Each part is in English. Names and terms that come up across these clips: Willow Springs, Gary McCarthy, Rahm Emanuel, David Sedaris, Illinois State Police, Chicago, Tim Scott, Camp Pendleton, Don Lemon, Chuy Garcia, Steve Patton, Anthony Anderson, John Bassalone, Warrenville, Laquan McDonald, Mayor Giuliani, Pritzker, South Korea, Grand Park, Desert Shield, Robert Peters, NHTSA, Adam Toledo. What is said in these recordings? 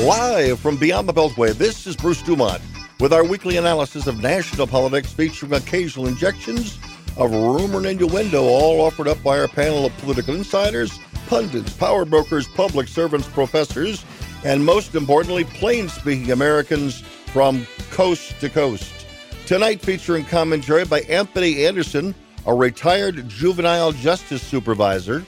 Live from Beyond the Beltway, this is Bruce Dumont with our weekly analysis of national politics featuring occasional injections of rumor and innuendo, all offered up by our panel of political insiders, pundits, power brokers, public servants, professors, and most importantly, plain-speaking Americans from coast to coast. Tonight featuring commentary by Anthony Anderson, a retired juvenile justice supervisor,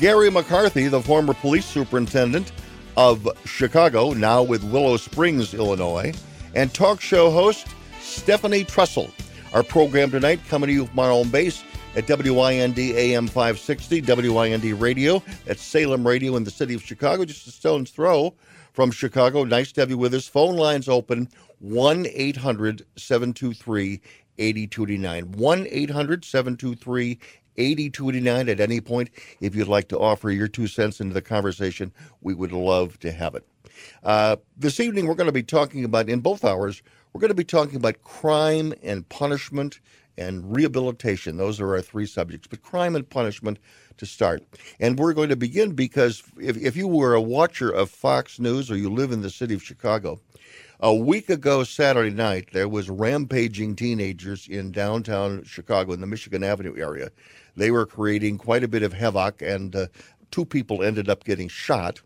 Gary McCarthy, the former police superintendent of Chicago, now with Willow Springs, Illinois, and talk show host Stephanie Trussell. Our program tonight coming to you from our own base at WIND AM 560, WIND Radio, at Salem Radio in the city of Chicago, just a stone's throw from Chicago. Nice to have you with us. Phone lines open, 1-800-723-8229, 1-800-723-8229. 8289 at any point. If you'd like to offer your 2 cents into the conversation, we would love to have it. This evening, we're going to be talking about, in both hours, we're going to be talking about crime and punishment and rehabilitation. Those are our three subjects, but crime and punishment to start. And we're going to begin because if you were a watcher of Fox News or you live in the city of Chicago, a week ago Saturday night, there was rampaging teenagers in downtown Chicago in the Michigan Avenue area. They were creating quite a bit of havoc, and 2 people ended up getting shot.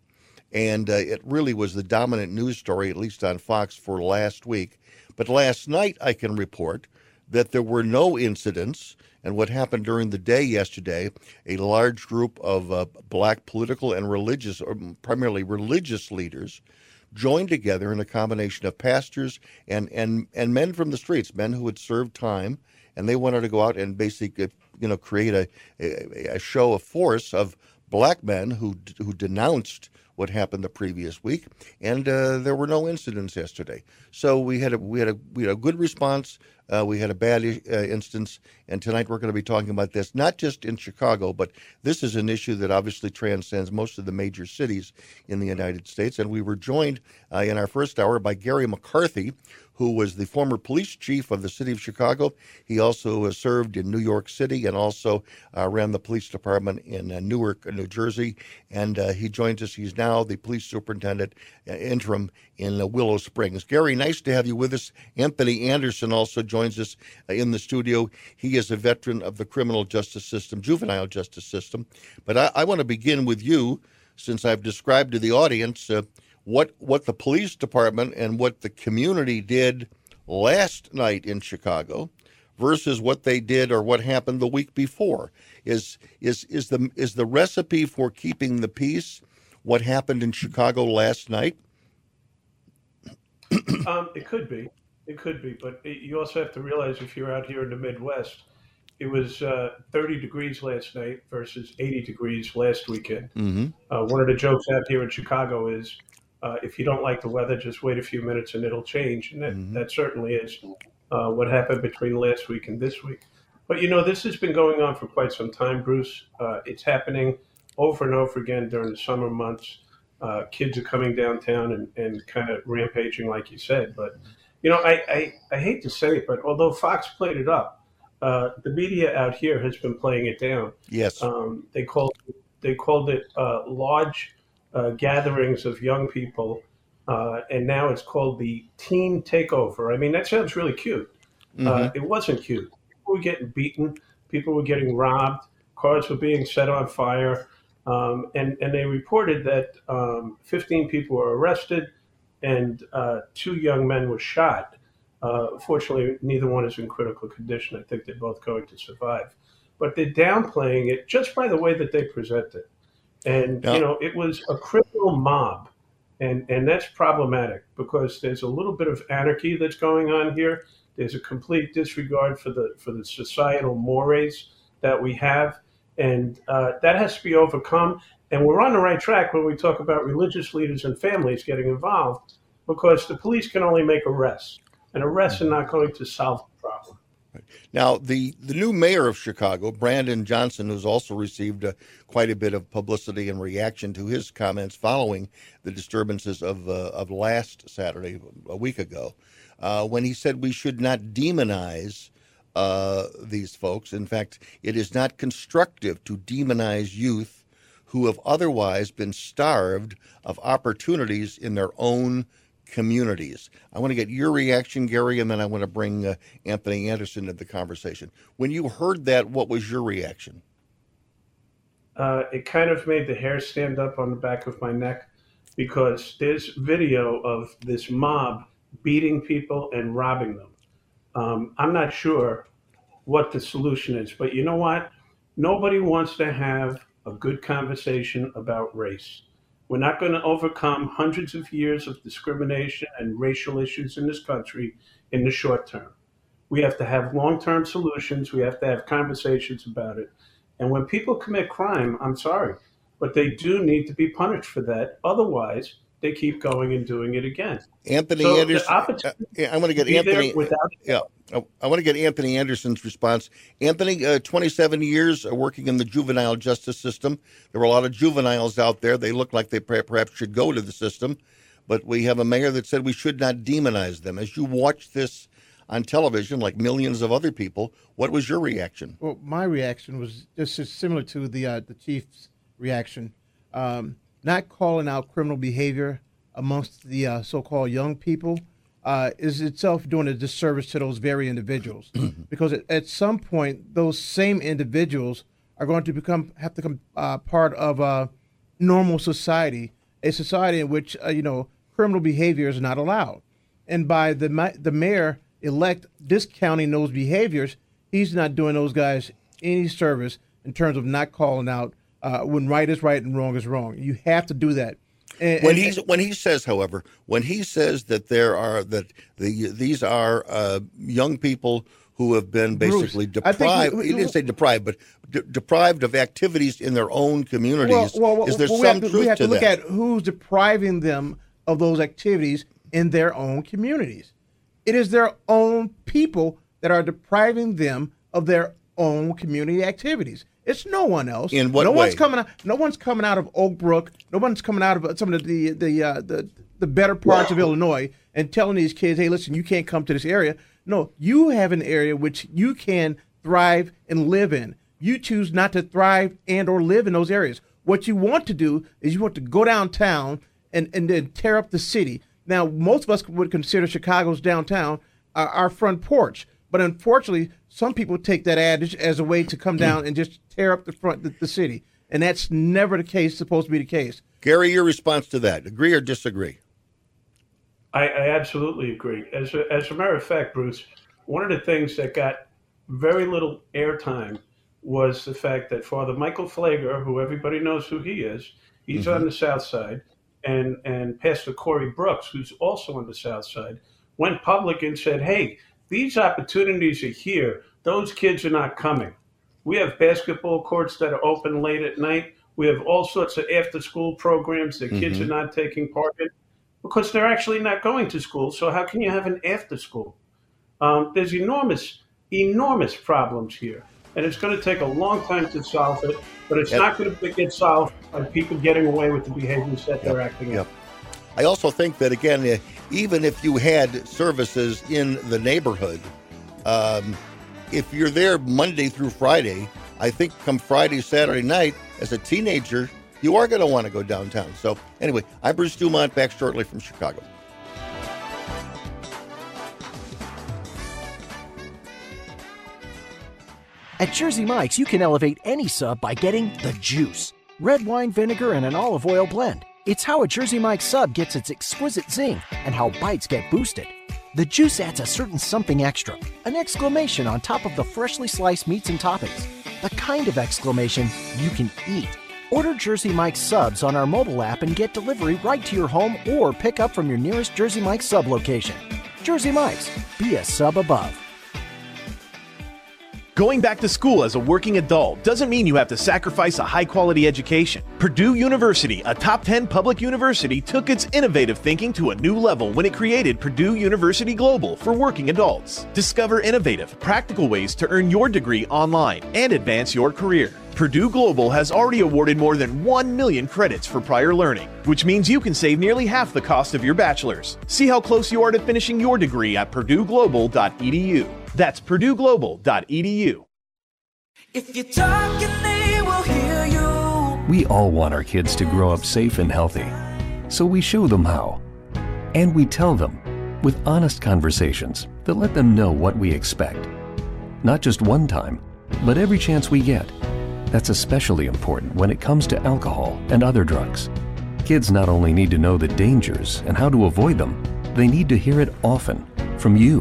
And it really was the dominant news story, at least on Fox, for last week. But last night, I can report that there were no incidents. And what happened during the day yesterday, a large group of black political and religious, or primarily religious leaders, joined together in a combination of pastors and men from the streets, men who had served time, and they wanted to go out and basically, you know, create a show of force of black men who denounced what happened the previous week, and there were no incidents yesterday. So we had a good response. We had a bad instance, and tonight we're going to be talking about this, not just in Chicago, but this is an issue that obviously transcends most of the major cities in the United States. And we were joined in our first hour by Gary McCarthy, who was the former police chief of the city of Chicago. He also served in New York City and also ran the police department in Newark, New Jersey. And he joins us. He's now the police superintendent interim in Willow Springs. Gary, nice to have you with us. Anthony Anderson also joins us in the studio. He is a veteran of the criminal justice system, juvenile justice system. But I want to begin with you, since I've described to the audience what the police department and what the community did last night in Chicago versus what they did or what happened the week before. Is the recipe for keeping the peace what happened in Chicago last night? It could be, but you also have to realize if you're out here in the Midwest, it was 30 degrees last night versus 80 degrees last weekend. Mm-hmm. One of the jokes out here in Chicago is, if you don't like the weather, just wait a few minutes and it'll change. And that certainly is what happened between last week and this week. But, you know, this has been going on for quite some time, Bruce. It's happening over and over again during the summer months. Kids are coming downtown and kind of rampaging, like you said. But, you know, I hate to say it, but although Fox played it up, the media out here has been playing it down. Yes. They called it large gatherings of young people, and now it's called the teen takeover. I mean, that sounds really cute. Mm-hmm. It wasn't cute. People were getting beaten. People were getting robbed. Cars were being set on fire. And they reported that 15 people were arrested and 2 young men were shot. Fortunately, neither one is in critical condition. I think they're both going to survive. But they're downplaying it just by the way that they present it. And, you know, it was a criminal mob, and that's problematic because there's a little bit of anarchy that's going on here. There's a complete disregard for the societal mores that we have, and that has to be overcome. And we're on the right track when we talk about religious leaders and families getting involved because the police can only make arrests, and arrests are not going to solve the problem. Now, the new mayor of Chicago, Brandon Johnson, who's also received quite a bit of publicity in reaction to his comments following the disturbances of last Saturday, a week ago, when he said we should not demonize these folks. In fact, it is not constructive to demonize youth who have otherwise been starved of opportunities in their own communities. I want to get your reaction, Gary, and then I want to bring Anthony Anderson into the conversation. When you heard that, what was your reaction? It kind of made the hair stand up on the back of my neck, because there's video of this mob beating people and robbing them. I'm not sure what the solution is, but you know what? Nobody wants to have a good conversation about race. We're not going to overcome hundreds of years of discrimination and racial issues in this country in the short term. We have to have long-term solutions. We have to have conversations about it. And when people commit crime, I'm sorry, but they do need to be punished for that. Otherwise, they keep going and doing it again. Anthony Anderson. I want to get Anthony. I want to get Anthony Anderson's response. Anthony, 27 years working in the juvenile justice system. There were a lot of juveniles out there. They look like they perhaps should go to the system, but we have a mayor that said we should not demonize them. As you watch this on television, like millions of other people, what was your reaction? Well, my reaction was just similar to the chief's reaction. Not calling out criminal behavior amongst the so-called young people is itself doing a disservice to those very individuals, because at some point those same individuals are going to become part of a normal society, a society in which criminal behavior is not allowed. And by the mayor-elect discounting those behaviors, he's not doing those guys any service in terms of not calling out. When right is right and wrong is wrong, you have to do that. When he says that these are young people who have been basically deprived. He didn't say deprived, but deprived of activities in their own communities. Well, is there some truth to that? We have to look at who's depriving them of those activities in their own communities. It is their own people that are depriving them of their own community activities. It's no one else. In what way? No one's coming out of Oak Brook. No one's coming out of some of the better parts of Illinois and telling these kids, hey, listen, you can't come to this area. No, you have an area which you can thrive and live in. You choose not to thrive and or live in those areas. What you want to do is you want to go downtown and then tear up the city. Now, most of us would consider Chicago's downtown our front porch. But unfortunately, some people take that adage as a way to come down and just tear up the city. And that's never the case, supposed to be the case. Gary, your response to that, agree or disagree? I absolutely agree. As a matter of fact, Bruce, one of the things that got very little airtime was the fact that Father Michael Flager, who everybody knows who he is, he's on the South Side, and Pastor Corey Brooks, who's also on the South Side, went public and said, hey, these opportunities are here. Those kids are not coming. We have basketball courts that are open late at night. We have all sorts of after-school programs that kids are not taking part in because they're actually not going to school. So how can you have an after-school? There's enormous problems here. And it's going to take a long time to solve it, but it's not going to get solved by people getting away with the behaviors that they're acting up. I also think that, again, even if you had services in the neighborhood, if you're there Monday through Friday, I think come Friday, Saturday night, as a teenager, you are going to want to go downtown. So anyway, I'm Bruce Dumont, back shortly from Chicago. At Jersey Mike's, you can elevate any sub by getting the juice. Red wine, vinegar, and an olive oil blend. It's how a Jersey Mike's sub gets its exquisite zing and how bites get boosted. The juice adds a certain something extra, an exclamation on top of the freshly sliced meats and toppings, the kind of exclamation you can eat. Order Jersey Mike's subs on our mobile app and get delivery right to your home or pick up from your nearest Jersey Mike's sub location. Jersey Mike's, be a sub above. Going back to school as a working adult doesn't mean you have to sacrifice a high-quality education. Purdue University, a top 10 public university, took its innovative thinking to a new level when it created Purdue University Global for working adults. Discover innovative, practical ways to earn your degree online and advance your career. Purdue Global has already awarded more than 1 million credits for prior learning, which means you can save nearly half the cost of your bachelor's. See how close you are to finishing your degree at purdueglobal.edu. That's purdueglobal.edu. If you talk, they will hear you. We all want our kids to grow up safe and healthy, so we show them how. And we tell them with honest conversations that let them know what we expect. Not just one time, but every chance we get. That's especially important when it comes to alcohol and other drugs. Kids not only need to know the dangers and how to avoid them, they need to hear it often from you.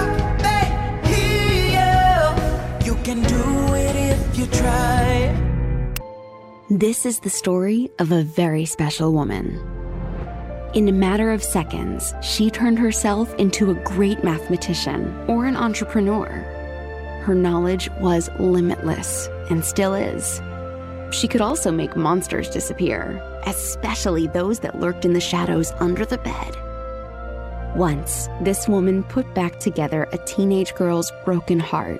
back here. You can do it if you try. This is the story of a very special woman. In a matter of seconds, she turned herself into a great mathematician or an entrepreneur. Her knowledge was limitless and still is. She could also make monsters disappear, especially those that lurked in the shadows under the bed. Once, this woman put back together a teenage girl's broken heart,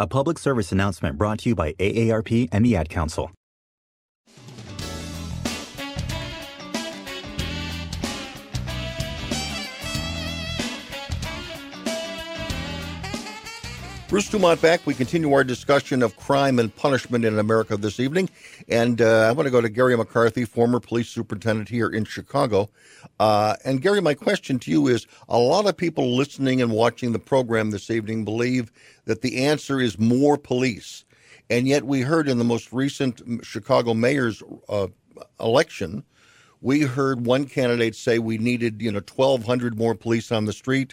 A public service announcement brought to you by AARP and the Ad Council. Bruce Dumont back. We continue our discussion of crime and punishment in America this evening. And I want to go to Gary McCarthy, former police superintendent here in Chicago. And Gary, my question to you is, a lot of people listening and watching the program this evening believe that the answer is more police. And yet we heard in the most recent Chicago mayor's election, we heard one candidate say we needed, 1,200 more police on the street.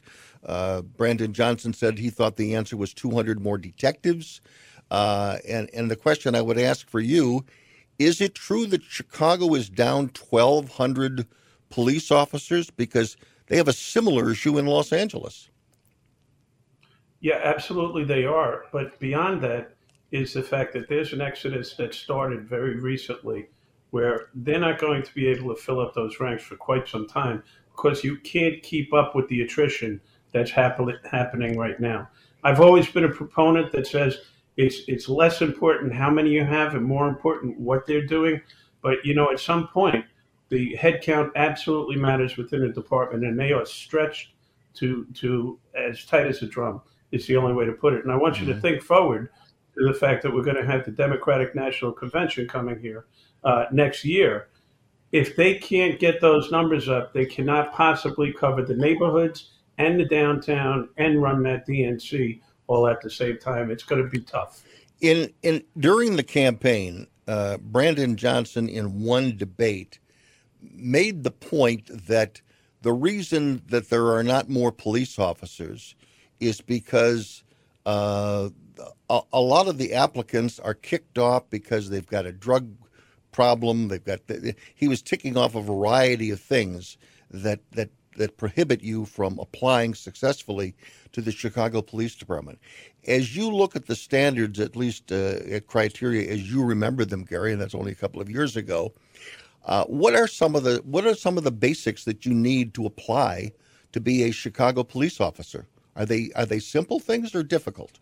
Brandon Johnson said he thought the answer was 200 more detectives. And the question I would ask for you, is it true that Chicago is down 1,200 police officers? Because they have a similar issue in Los Angeles. Yeah, absolutely they are. But beyond that is the fact that there's an exodus that started very recently where they're not going to be able to fill up those ranks for quite some time because you can't keep up with the attrition that's happening right now. I've always been a proponent that says it's less important how many you have and more important what they're doing. But, at some point, the headcount absolutely matters within a department, and they are stretched to as tight as a drum. It's the only way to put it. And I want you to think forward to the fact that we're going to have the Democratic National Convention coming here next year. If they can't get those numbers up, they cannot possibly cover the neighborhoods and the downtown and run that DNC all at the same time. It's going to be tough. During the campaign, Brandon Johnson in one debate made the point that the reason that there are not more police officers is because a lot of the applicants are kicked off because they've got a drug problem. He was ticking off a variety of things that prohibit you from applying successfully to the Chicago Police Department. As you look at the standards, at least at criteria as you remember them, Gary, and that's only a couple of years ago, what are some of the basics that you need to apply to be a Chicago police officer? Are they simple things or difficult?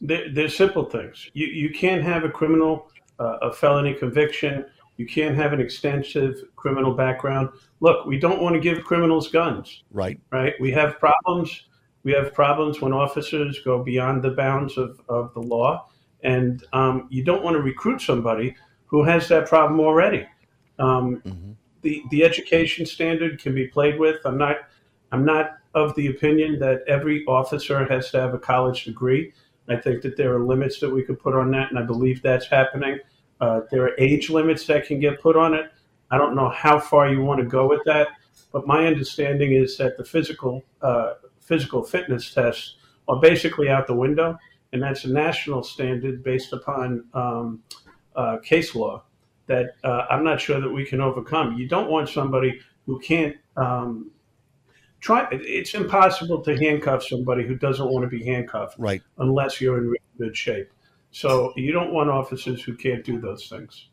They're simple things. You can't have a criminal, a felony conviction. You can't have an extensive criminal background. Look, we don't want to give criminals guns. Right. We have problems. When officers go beyond the bounds of the law. And you don't want to recruit somebody who has that problem already. The education standard can be played with. I'm not of the opinion that every officer has to have a college degree. I think that there are limits that we could put on that, and I believe that's happening. There are age limits that can get put on it. I don't know how far you want to go with that, but my understanding is that the physical fitness tests are basically out the window, and that's a national standard based upon case law that I'm not sure that we can overcome. You don't want somebody who can't try. It's impossible to handcuff somebody who doesn't want to be handcuffed, right? Unless you're in really good shape. So you don't want officers who can't do those things.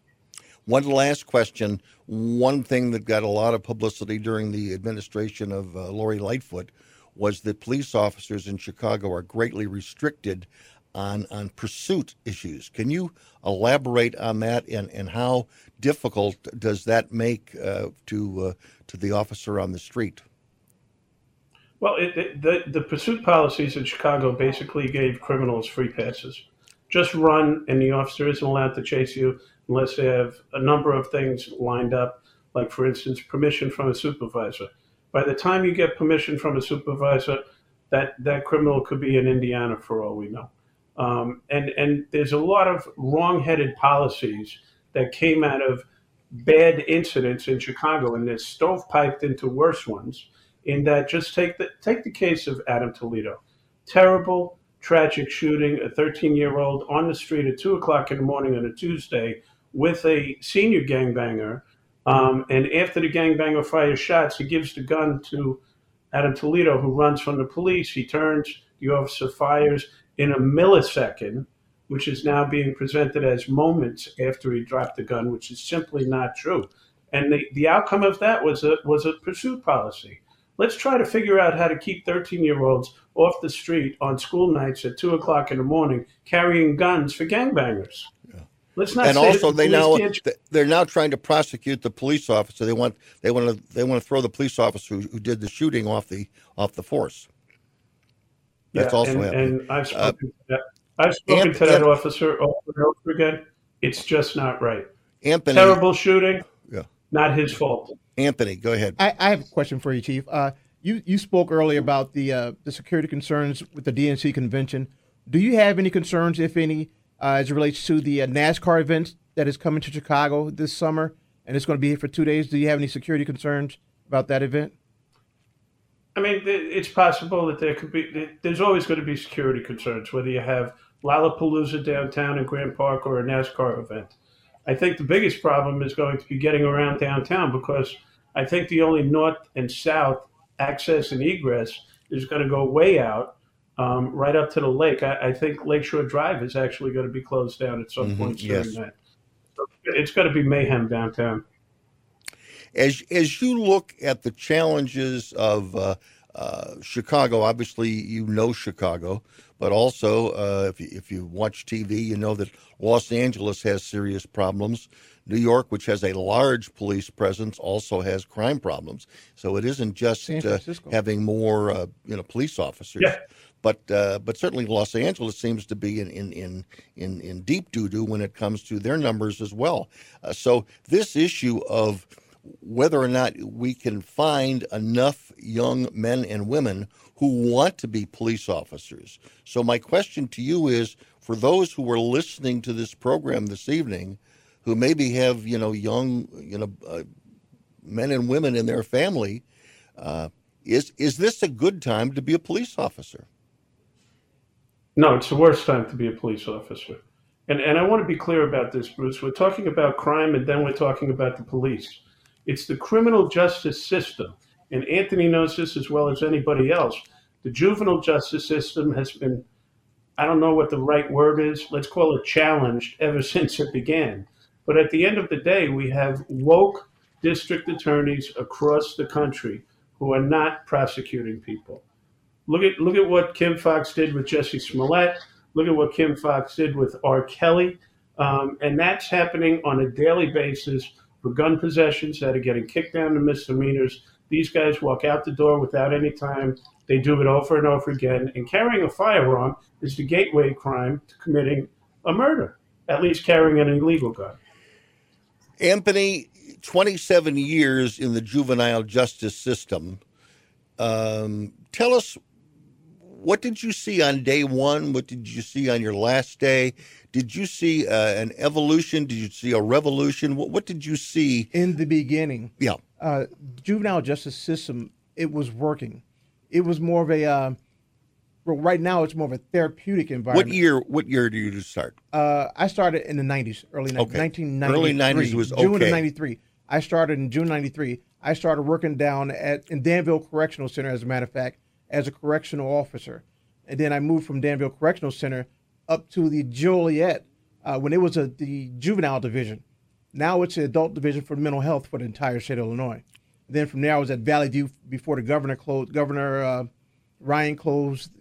One last question. One thing that got a lot of publicity during the administration of Lori Lightfoot was that police officers in Chicago are greatly restricted on pursuit issues. Can you elaborate on that, and how difficult does that make to the officer on the street? Well, the pursuit policies in Chicago basically gave criminals free passes. Just run, and the officer isn't allowed to chase you unless they have a number of things lined up, like, for instance, permission from a supervisor. By the time you get permission from a supervisor, that criminal could be in Indiana for all we know. And there's a lot of wrong-headed policies that came out of bad incidents in Chicago, and they're stovepiped into worse ones, in that just take the case of Adam Toledo. Terrible, tragic shooting, a 13-year-old on the street at 2 o'clock in the morning on a Tuesday with a senior gangbanger. And after the gangbanger fires shots, he gives the gun to Adam Toledo, who runs from the police. He turns, the officer fires in a millisecond, which is now being presented as moments after he dropped the gun, which is simply not true. And the outcome of that was a pursuit policy. Let's try to figure out how to keep 13-year-olds off the street on school nights at 2 o'clock in the morning carrying guns for gangbangers. Yeah. Let's not. And also, they're now trying to prosecute the police officer. They want to throw the police officer who did the shooting off the force. That's also happening. And I've spoken to that officer over and over again. It's just not right. Anthony, terrible shooting. Yeah. Not his fault. Anthony, go ahead. I have a question for you, Chief. You spoke earlier about the security concerns with the DNC convention. Do you have any concerns, if any, as it relates to the NASCAR event that is coming to Chicago this summer, and it's going to be here for 2 days? Do you have any security concerns about that event? I mean, it's possible that there's always going to be security concerns, whether you have Lollapalooza downtown in Grand Park or a NASCAR event. I think the biggest problem is going to be getting around downtown, because I think the only north and south access and egress is going to go way out, right up to the lake. I think Lakeshore Drive is actually going to be closed down at some point during that. So it's going to be mayhem downtown. As you look at the challenges of Chicago, obviously you know Chicago, but also if you watch TV, you know that Los Angeles has serious problems. New York, which has a large police presence, also has crime problems. So it isn't just having more police officers, but certainly Los Angeles seems to be in deep doo-doo when it comes to their numbers as well. So this issue of whether or not we can find enough young men and women who want to be police officers. So my question to you is, for those who are listening to this program this evening, who maybe have, young, men and women in their family, is this a good time to be a police officer? No, it's the worst time to be a police officer. And I want to be clear about this, Bruce. We're talking about crime, and then we're talking about the police. It's the criminal justice system, and Anthony knows this as well as anybody else. The juvenile justice system has been, I don't know what the right word is, let's call it challenged, ever since it began. But at the end of the day, we have woke district attorneys across the country who are not prosecuting people. Look at what Kim Foxx did with Jesse Smollett. Look at what Kim Foxx did with R. Kelly. And that's happening on a daily basis for gun possessions that are getting kicked down to misdemeanors. These guys walk out the door without any time. They do it over and over again. And carrying a firearm is the gateway crime to committing a murder, at least carrying an illegal gun. Anthony, 27 years in the juvenile justice system. Tell us What did you see on day one? What did you see on your last day? Did you see an evolution? Did you see a revolution? What did you see? In the beginning. Yeah. Juvenile justice system, it was working. It was more of a, right now it's more of a therapeutic environment. What year do you start? I started in the 90s, early 90s. Okay. 1993. Early 90s was okay. June of 93. I started in June 93. I started working down in Danville Correctional Center, as a matter of fact, as a correctional officer. And then I moved from Danville Correctional Center up to the Joliet when it was the juvenile division. Now it's the adult division for mental health for the entire state of Illinois. And then from there, I was at Valley View before the governor closed. Governor Ryan closed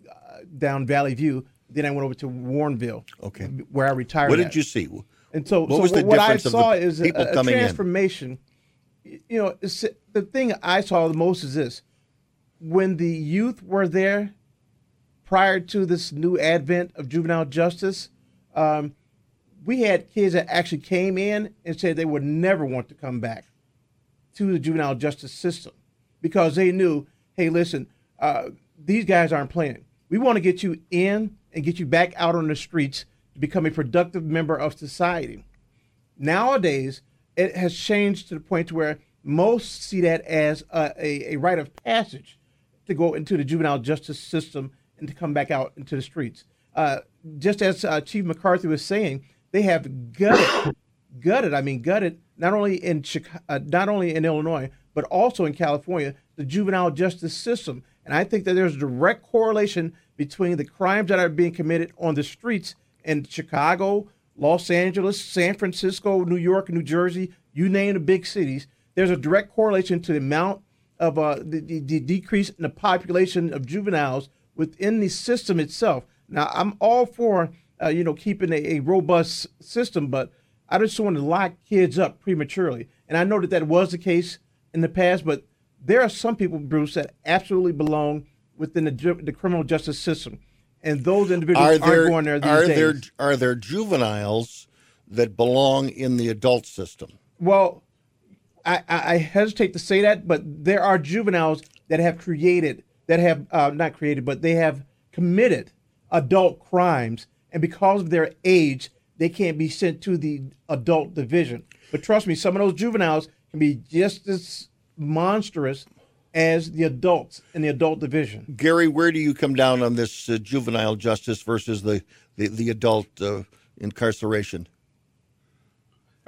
down Valley View. Then I went over to Warrenville, okay, where I retired. What did you see? And so, what I saw is a transformation. In. You know, the thing I saw the most is this: when the youth were there prior to this new advent of juvenile justice, we had kids that actually came in and said they would never want to come back to the juvenile justice system because they knew, hey, listen, these guys aren't playing. We want to get you in and get you back out on the streets to become a productive member of society. Nowadays, it has changed to the point where most see that as a rite of passage to go into the juvenile justice system and to come back out into the streets. Just as Chief McCarthy was saying, they have gutted, not only in Chicago, not only in Illinois, but also in California, the juvenile justice system. And I think that there's a direct correlation between the crimes that are being committed on the streets in Chicago, Los Angeles, San Francisco, New York, New Jersey, you name the big cities. There's a direct correlation to the amount of the decrease in the population of juveniles within the system itself. Now, I'm all for, keeping a robust system, but I just want to lock kids up prematurely. And I know that was the case in the past, but there are some people, Bruce, that absolutely belong within the criminal justice system. And those individuals aren't going there these days. Are there juveniles that belong in the adult system? Well, I hesitate to say that, but there are juveniles that have they have committed adult crimes. And because of their age, they can't be sent to the adult division. But trust me, some of those juveniles can be just as monstrous as the adults in the adult division. Gary, where do you come down on this juvenile justice versus the adult incarceration?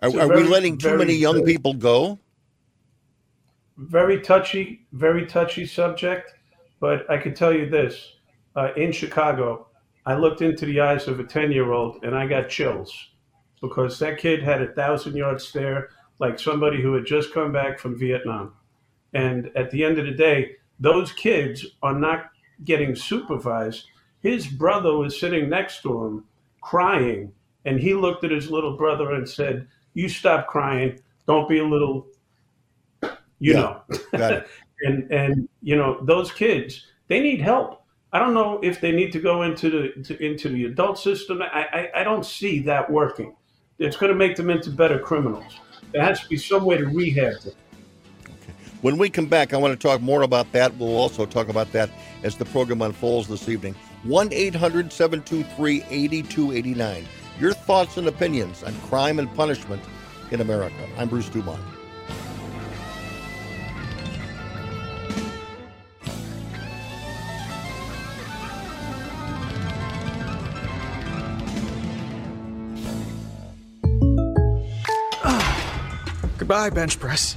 Are we letting too many young people go? Very touchy subject. But I can tell you this, in Chicago, I looked into the eyes of a 10-year-old and I got chills because that kid had a 1,000-yard stare like somebody who had just come back from Vietnam. And at the end of the day, those kids are not getting supervised. His brother was sitting next to him crying, and he looked at his little brother and said, "You stop crying. Don't be a little, you know." Got it. And those kids, they need help. I don't know if they need to go into the adult system. I don't see that working. It's going to make them into better criminals. There has to be some way to rehab them. Okay. When we come back, I want to talk more about that. We'll also talk about that as the program unfolds this evening. 1-800-723-8289. Your thoughts and opinions on crime and punishment in America. I'm Bruce Dumont. Goodbye, bench press.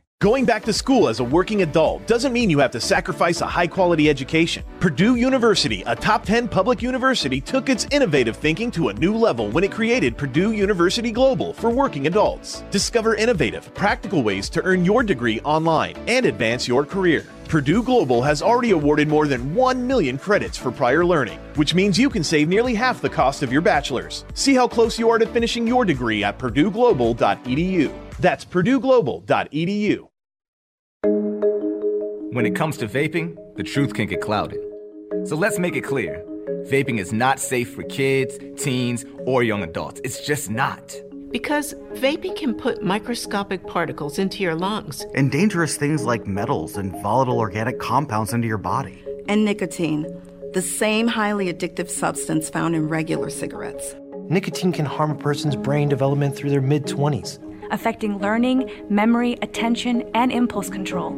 Going back to school as a working adult doesn't mean you have to sacrifice a high-quality education. Purdue University, a top 10 public university, took its innovative thinking to a new level when it created Purdue University Global for working adults. Discover innovative, practical ways to earn your degree online and advance your career. Purdue Global has already awarded more than 1 million credits for prior learning, which means you can save nearly half the cost of your bachelor's. See how close you are to finishing your degree at purdueglobal.edu. That's purdueglobal.edu. When it comes to vaping, the truth can get clouded. So let's make it clear. Vaping is not safe for kids, teens, or young adults. It's just not. Because vaping can put microscopic particles into your lungs. And dangerous things like metals and volatile organic compounds into your body. And nicotine, the same highly addictive substance found in regular cigarettes. Nicotine can harm a person's brain development through their mid-20s. Affecting learning, memory, attention, and impulse control,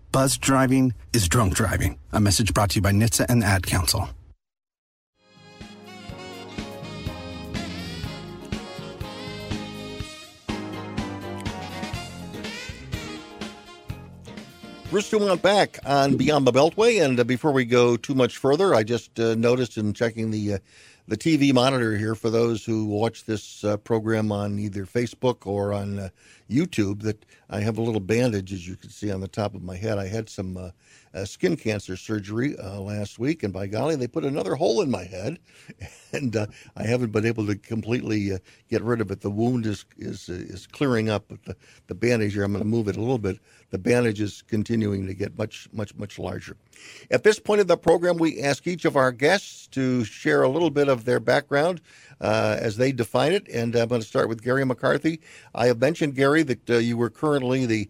Buzz driving is drunk driving. A message brought to you by NHTSA and the Ad Council. Bruce Dumont back on Beyond the Beltway. And before we go too much further, I just noticed in checking the TV monitor here for those who watch this program on either Facebook or on YouTube that I have a little bandage, as you can see, on the top of my head. I had some skin cancer surgery last week, and by golly, they put another hole in my head, and I haven't been able to completely get rid of it. The wound is clearing up, but the bandage here, I'm going to move it a little bit. The bandage is continuing to get much, much, much larger. At this point of the program, we ask each of our guests to share a little bit of their background as they define it, and I'm going to start with Gary McCarthy. I have mentioned, Gary, that you were currently the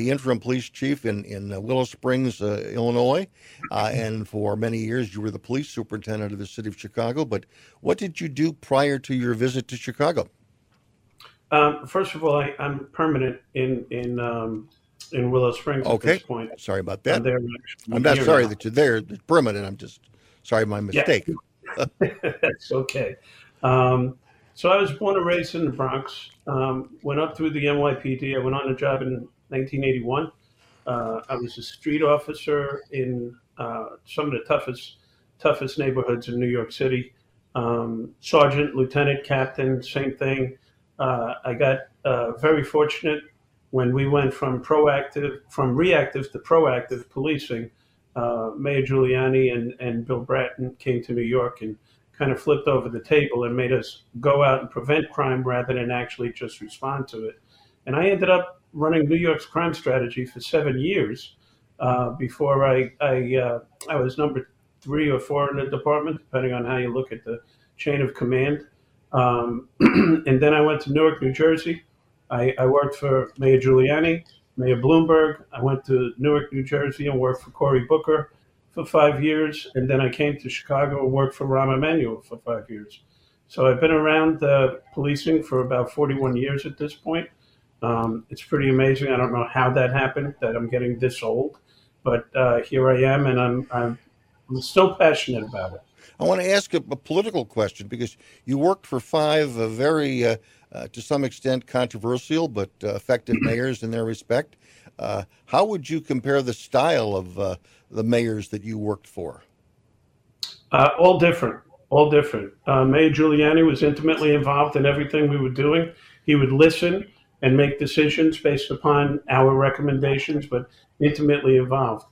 interim police chief in Willow Springs, Illinois, and for many years you were the police superintendent of the city of Chicago. But what did you do prior to your visit to Chicago? First of all, I'm permanent in Willow Springs at this point. Sorry about that. I'm not sorry that you're there. It's permanent. I'm just sorry, my mistake. Yeah. That's okay. So I was born and raised in the Bronx, went up through the NYPD. I went on a job in 1981. I was a street officer in some of the toughest neighborhoods in New York City. Sergeant, lieutenant, captain, same thing. I got very fortunate when we went from reactive to proactive policing. Mayor Giuliani and Bill Bratton came to New York and kind of flipped over the table and made us go out and prevent crime rather than actually just respond to it. And I ended up running New York's crime strategy for 7 years before I was number 3 or 4 in the department, depending on how you look at the chain of command. And then I went to Newark, New Jersey. I worked for Mayor Giuliani, Mayor Bloomberg. I went to Newark, New Jersey and worked for Cory Booker for 5 years, and then I came to Chicago and worked for Rahm Emanuel for 5 years. So I've been around policing for about 41 years at this point. It's pretty amazing. I don't know how that happened, that I'm getting this old, but here I am, and I'm still passionate about it. I want to ask a political question, because you worked for 5 very, to some extent, controversial but effective mayors in their respect. How would you compare the style of the mayors that you worked for? All different. all different. Mayor Giuliani was intimately involved in everything we were doing. He would listen and make decisions based upon our recommendations, but intimately involved.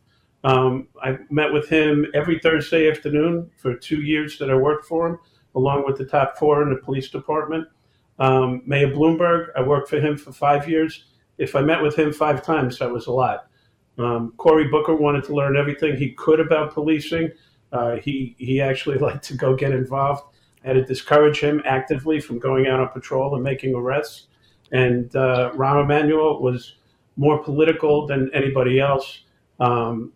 I met with him every Thursday afternoon for 2 years that I worked for him, along with the top four in the police department. Mayor Bloomberg, I worked for him for 5 years. If I met with him 5 times, that was a lot. Cory Booker wanted to learn everything he could about policing. He actually liked to go get involved. I had to discourage him actively from going out on patrol and making arrests. And Rahm Emanuel was more political than anybody else. Bloomberg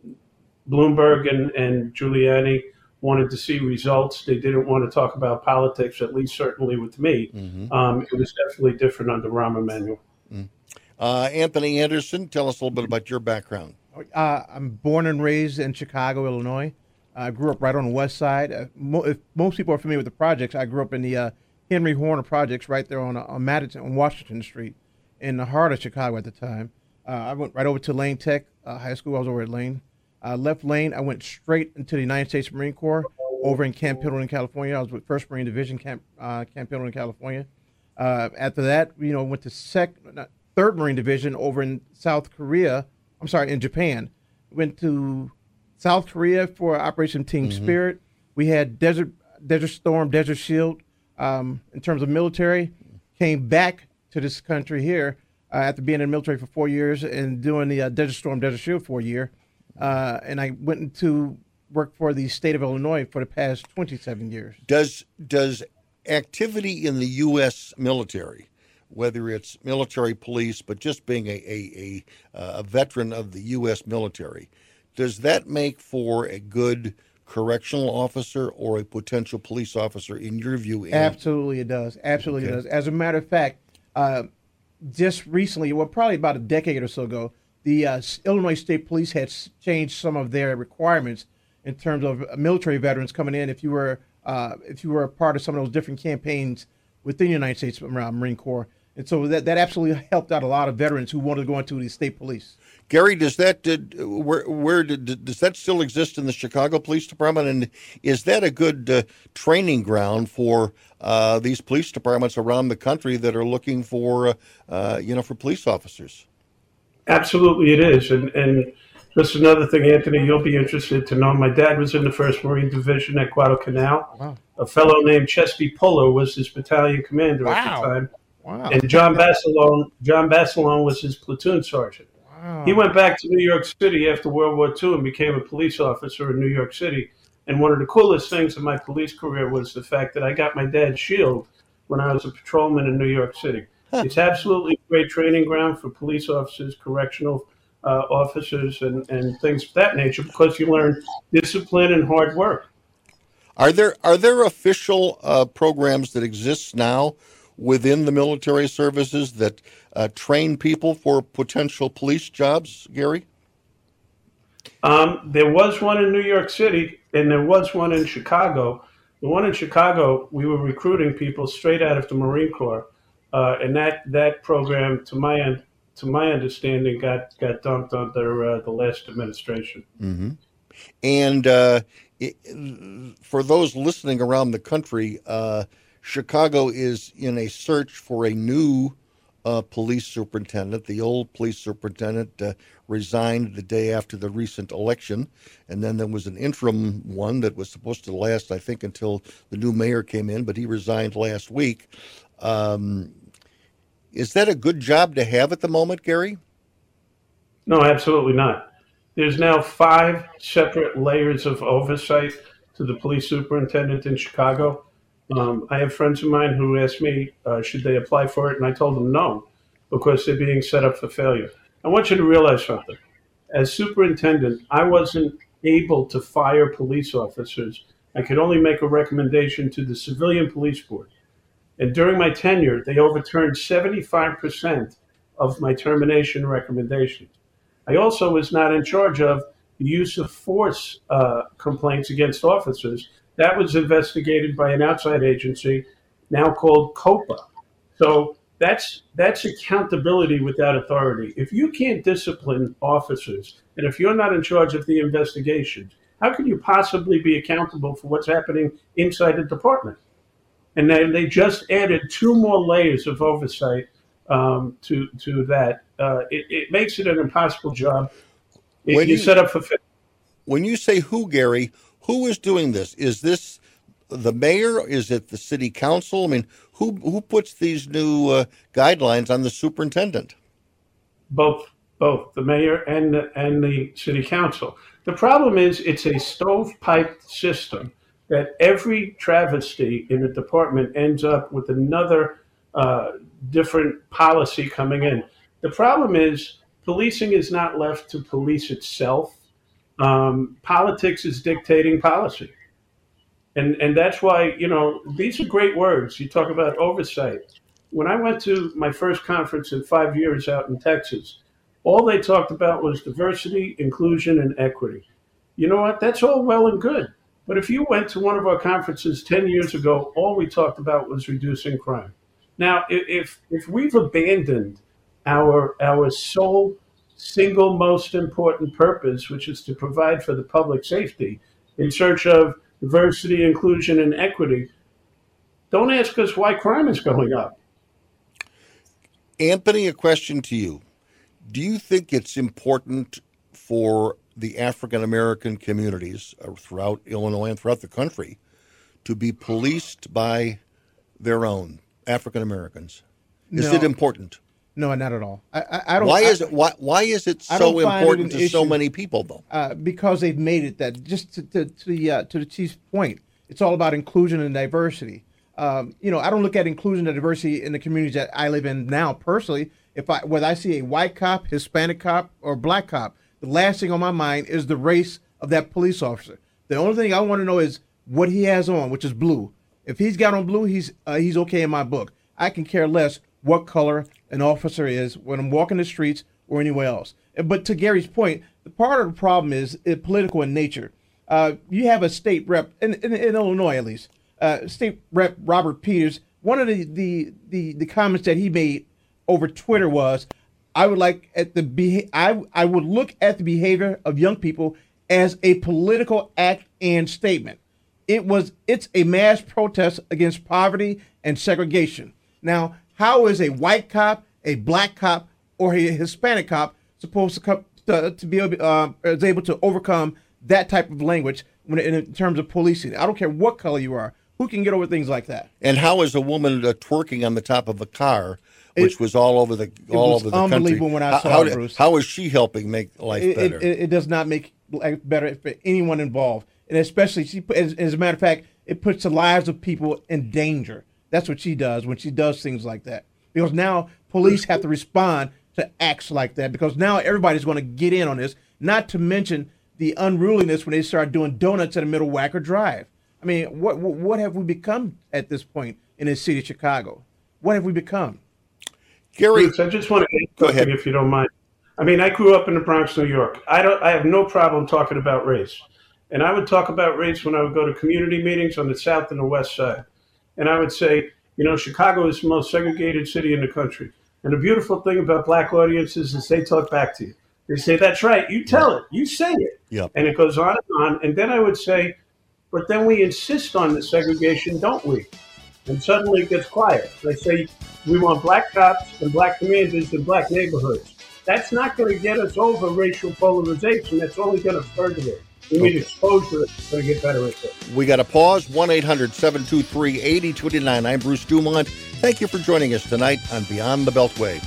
and Giuliani wanted to see results. They didn't want to talk about politics, at least certainly with me. Mm-hmm. It was definitely different under Rahm Emanuel. Mm. Anthony Anderson, tell us a little bit about your background. I'm born and raised in Chicago, Illinois. I grew up right on the west side. If most people are familiar with the projects, I grew up in the Henry Horner projects right there on Madison, on Washington Street, in the heart of Chicago at the time. I went right over to Lane Tech High School. I was over at Lane. I left Lane. I went straight into the United States Marine Corps over in Camp Pendleton, California. I was with 1st Marine Division, Camp Pendleton, California. After that, went to 3rd Marine Division over in in Japan. Went to South Korea for Operation Team mm-hmm. Spirit. We had Desert Storm, Desert Shield. In terms of military, came back to this country here after being in the military for 4 years and doing the Desert Storm, Desert Shield for a year. And I went into work for the state of Illinois for the past 27 years. Does activity in the U.S. military, whether it's military police, but just being a veteran of the U.S. military, does that make for a good correctional officer or a potential police officer in your view? Absolutely, it does. Absolutely, okay. It does. As a matter of fact, just recently, probably about a decade or so ago, the Illinois State Police had changed some of their requirements in terms of military veterans coming in. If you were a part of some of those different campaigns within the United States Marine Corps, and so that absolutely helped out a lot of veterans who wanted to go into the state police. Gary, does that does that still exist in the Chicago Police Department, and is that a good training ground for these police departments around the country that are looking for for police officers? Absolutely, it is. And just another thing, Anthony, you'll be interested to know. My dad was in the 1st Marine Division at Guadalcanal. Wow. A fellow named Chesty Puller was his battalion commander wow. at the time, wow. and John Bassalone was his platoon sergeant. He went back to New York City after World War II and became a police officer in New York City. And one of the coolest things in my police career was the fact that I got my dad's shield when I was a patrolman in New York City. It's absolutely a great training ground for police officers, correctional officers, and things of that nature, because you learn discipline and hard work. Are there official programs that exist now within the military services that train people for potential police jobs, Gary? There was one in New York City, and there was one in Chicago. The one in Chicago, we were recruiting people straight out of the Marine Corps, and that program, to my understanding, got dumped under the last administration. Mm-hmm. And for those listening around the country, Chicago is in a search for a new police superintendent. The old police superintendent resigned the day after the recent election, and then there was an interim one that was supposed to last, I think, until the new mayor came in, but he resigned last week. Is that a good job to have at the moment, Gary? No, absolutely not. There's now 5 separate layers of oversight to the police superintendent in Chicago. I have friends of mine who asked me, should they apply for it? And I told them no, because they're being set up for failure. I want you to realize something. As superintendent, I wasn't able to fire police officers. I could only make a recommendation to the civilian police board. And during my tenure, they overturned 75% of my termination recommendations. I also was not in charge of the use of force complaints against officers. That was investigated by an outside agency now called COPA. So that's accountability without authority. If you can't discipline officers, and if you're not in charge of the investigations, How can you possibly be accountable for what's happening inside the department? And then they just added two more layers of oversight to that. It makes it an impossible job if you set up for failure. When you say who, Gary, who is doing this? Is this the mayor? Is it the city council? I mean, who puts these new guidelines on the superintendent? Both the mayor and the city council. The problem is it's a stovepipe system that every travesty in the department ends up with another different policy coming in. The problem is policing is not left to police itself. Politics is dictating policy. And that's why, you know, these are great words. You talk about oversight. When I went to my first conference in 5 years out in Texas, all they talked about was diversity, inclusion, and equity. You know what? That's all well and good. But if you went to one of our conferences 10 years ago, all we talked about was reducing crime. Now, if we've abandoned our sole single most important purpose, which is to provide for the public safety in search of diversity, inclusion, and equity, don't ask us why crime is going up. Anthony, a question to you. Do you think it's important for the African-American communities throughout Illinois and throughout the country to be policed by their own African-Americans? Is it important? No, not at all. I don't. Why is it so important to so many people, though? Because they've made it that. Just to the chief's point, it's all about inclusion and diversity. You know, I don't look at inclusion and diversity in the communities that I live in now personally. Whether I see a white cop, Hispanic cop, or black cop, the last thing on my mind is the race of that police officer. The only thing I want to know is what he has on, which is blue. If he's got on blue, he's okay in my book. I can care less what color an officer is when I'm walking the streets or anywhere else. But to Gary's point, the part of the problem is political in nature. You have a state rep, in Illinois at least, state rep Robert Peters, one of the comments that he made over Twitter was, I would look at the behavior of young people as a political act and statement. It's a mass protest against poverty and segregation. Now, how is a white cop, a black cop, or a Hispanic cop supposed to is able to overcome that type of language in terms of policing? I don't care what color you are. Who can get over things like that? And how is a woman twerking on the top of a car, which was all over the country? Unbelievable when I saw it, Bruce. How is she helping make life better? It does not make life better for anyone involved, and especially as a matter of fact, it puts the lives of people in danger. That's what she does when she does things like that. Because now police have to respond to acts like that, because now everybody's going to get in on this, not to mention the unruliness when they start doing donuts in the middle of Wacker Drive. I mean, what have we become at this point in the city of Chicago? What have we become? Gary, Bruce, I just want to go ahead, if you don't mind. I mean, I grew up in the Bronx, New York. I have no problem talking about race. And I would talk about race when I would go to community meetings on the South and the West Side. And I would say, you know, Chicago is the most segregated city in the country. And the beautiful thing about black audiences is they talk back to you. They say, that's right. You tell it. You say it. Yep. And it goes on and on. And then I would say, but then we insist on the segregation, don't we? And suddenly it gets quiet. They say, we want black cops and black commanders in black neighborhoods. That's not going to get us over racial polarization. That's only going to further it. We need exposure to get better at it. We got to pause. 1-800-723-8029. I'm Bruce Dumont. Thank you for joining us tonight on Beyond the Beltway.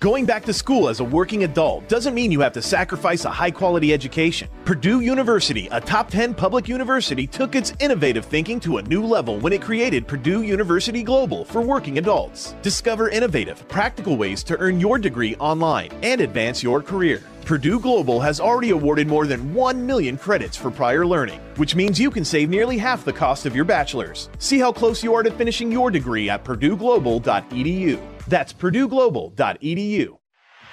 Going back to school as a working adult doesn't mean you have to sacrifice a high-quality education. Purdue University, a top 10 public university, took its innovative thinking to a new level when it created Purdue University Global for working adults. Discover innovative, practical ways to earn your degree online and advance your career. Purdue Global has already awarded more than 1 million credits for prior learning, which means you can save nearly half the cost of your bachelor's. See how close you are to finishing your degree at purdueglobal.edu. That's purdueglobal.edu.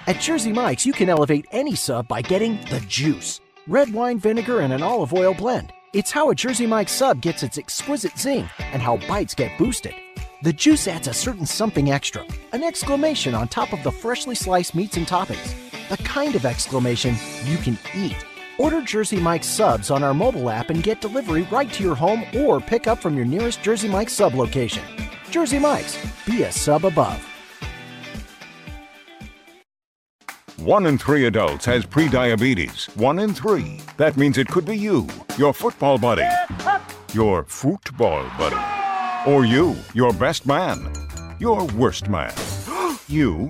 At Jersey Mike's, you can elevate any sub by getting the juice. Red wine, vinegar, and an olive oil blend. It's how a Jersey Mike's sub gets its exquisite zing and how bites get boosted. The juice adds a certain something extra, an exclamation on top of the freshly sliced meats and toppings, the kind of exclamation you can eat. Order Jersey Mike's subs on our mobile app and get delivery right to your home or pick up from your nearest Jersey Mike's sub location. Jersey Mike's, be a sub above. 1 in 3 adults has prediabetes. 1 in 3. That means it could be you, your football buddy, your football buddy, or you, your best man, your worst man, you,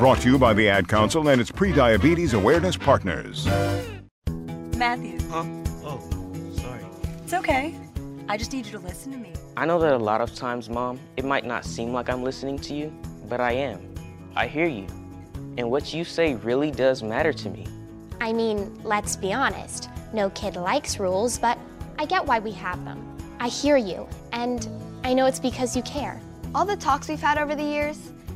Brought to you by the Ad Council and its Prediabetes Awareness Partners. Matthew. Huh? Oh, sorry. It's okay. I just need you to listen to me. I know that a lot of times, Mom, it might not seem like I'm listening to you, but I am. I hear you. And what you say really does matter to me. I mean, let's be honest. No kid likes rules, but I get why we have them. I hear you, and I know it's because you care. All the talks we've had over the years,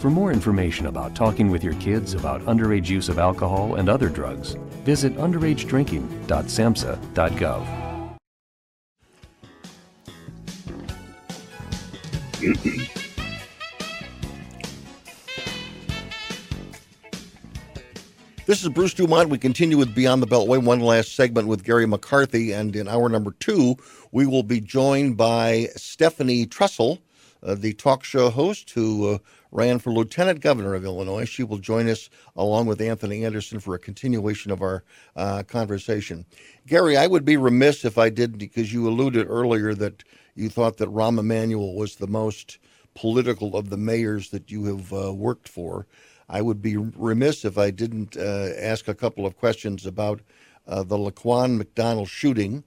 For more information about talking with your kids about underage use of alcohol and other drugs, visit underagedrinking.samhsa.gov. This is Bruce Dumont. We continue with Beyond the Beltway, one last segment with Gary McCarthy, and in hour number 2, we will be joined by Stephanie Trussell, the talk show host who ran for Lieutenant Governor of Illinois. She will join us along with Anthony Anderson for a continuation of our conversation. Gary, I would be remiss if I didn't, because you alluded earlier that you thought that Rahm Emanuel was the most political of the mayors that you have worked for. I would be remiss if I didn't ask a couple of questions about the Laquan McDonald shooting,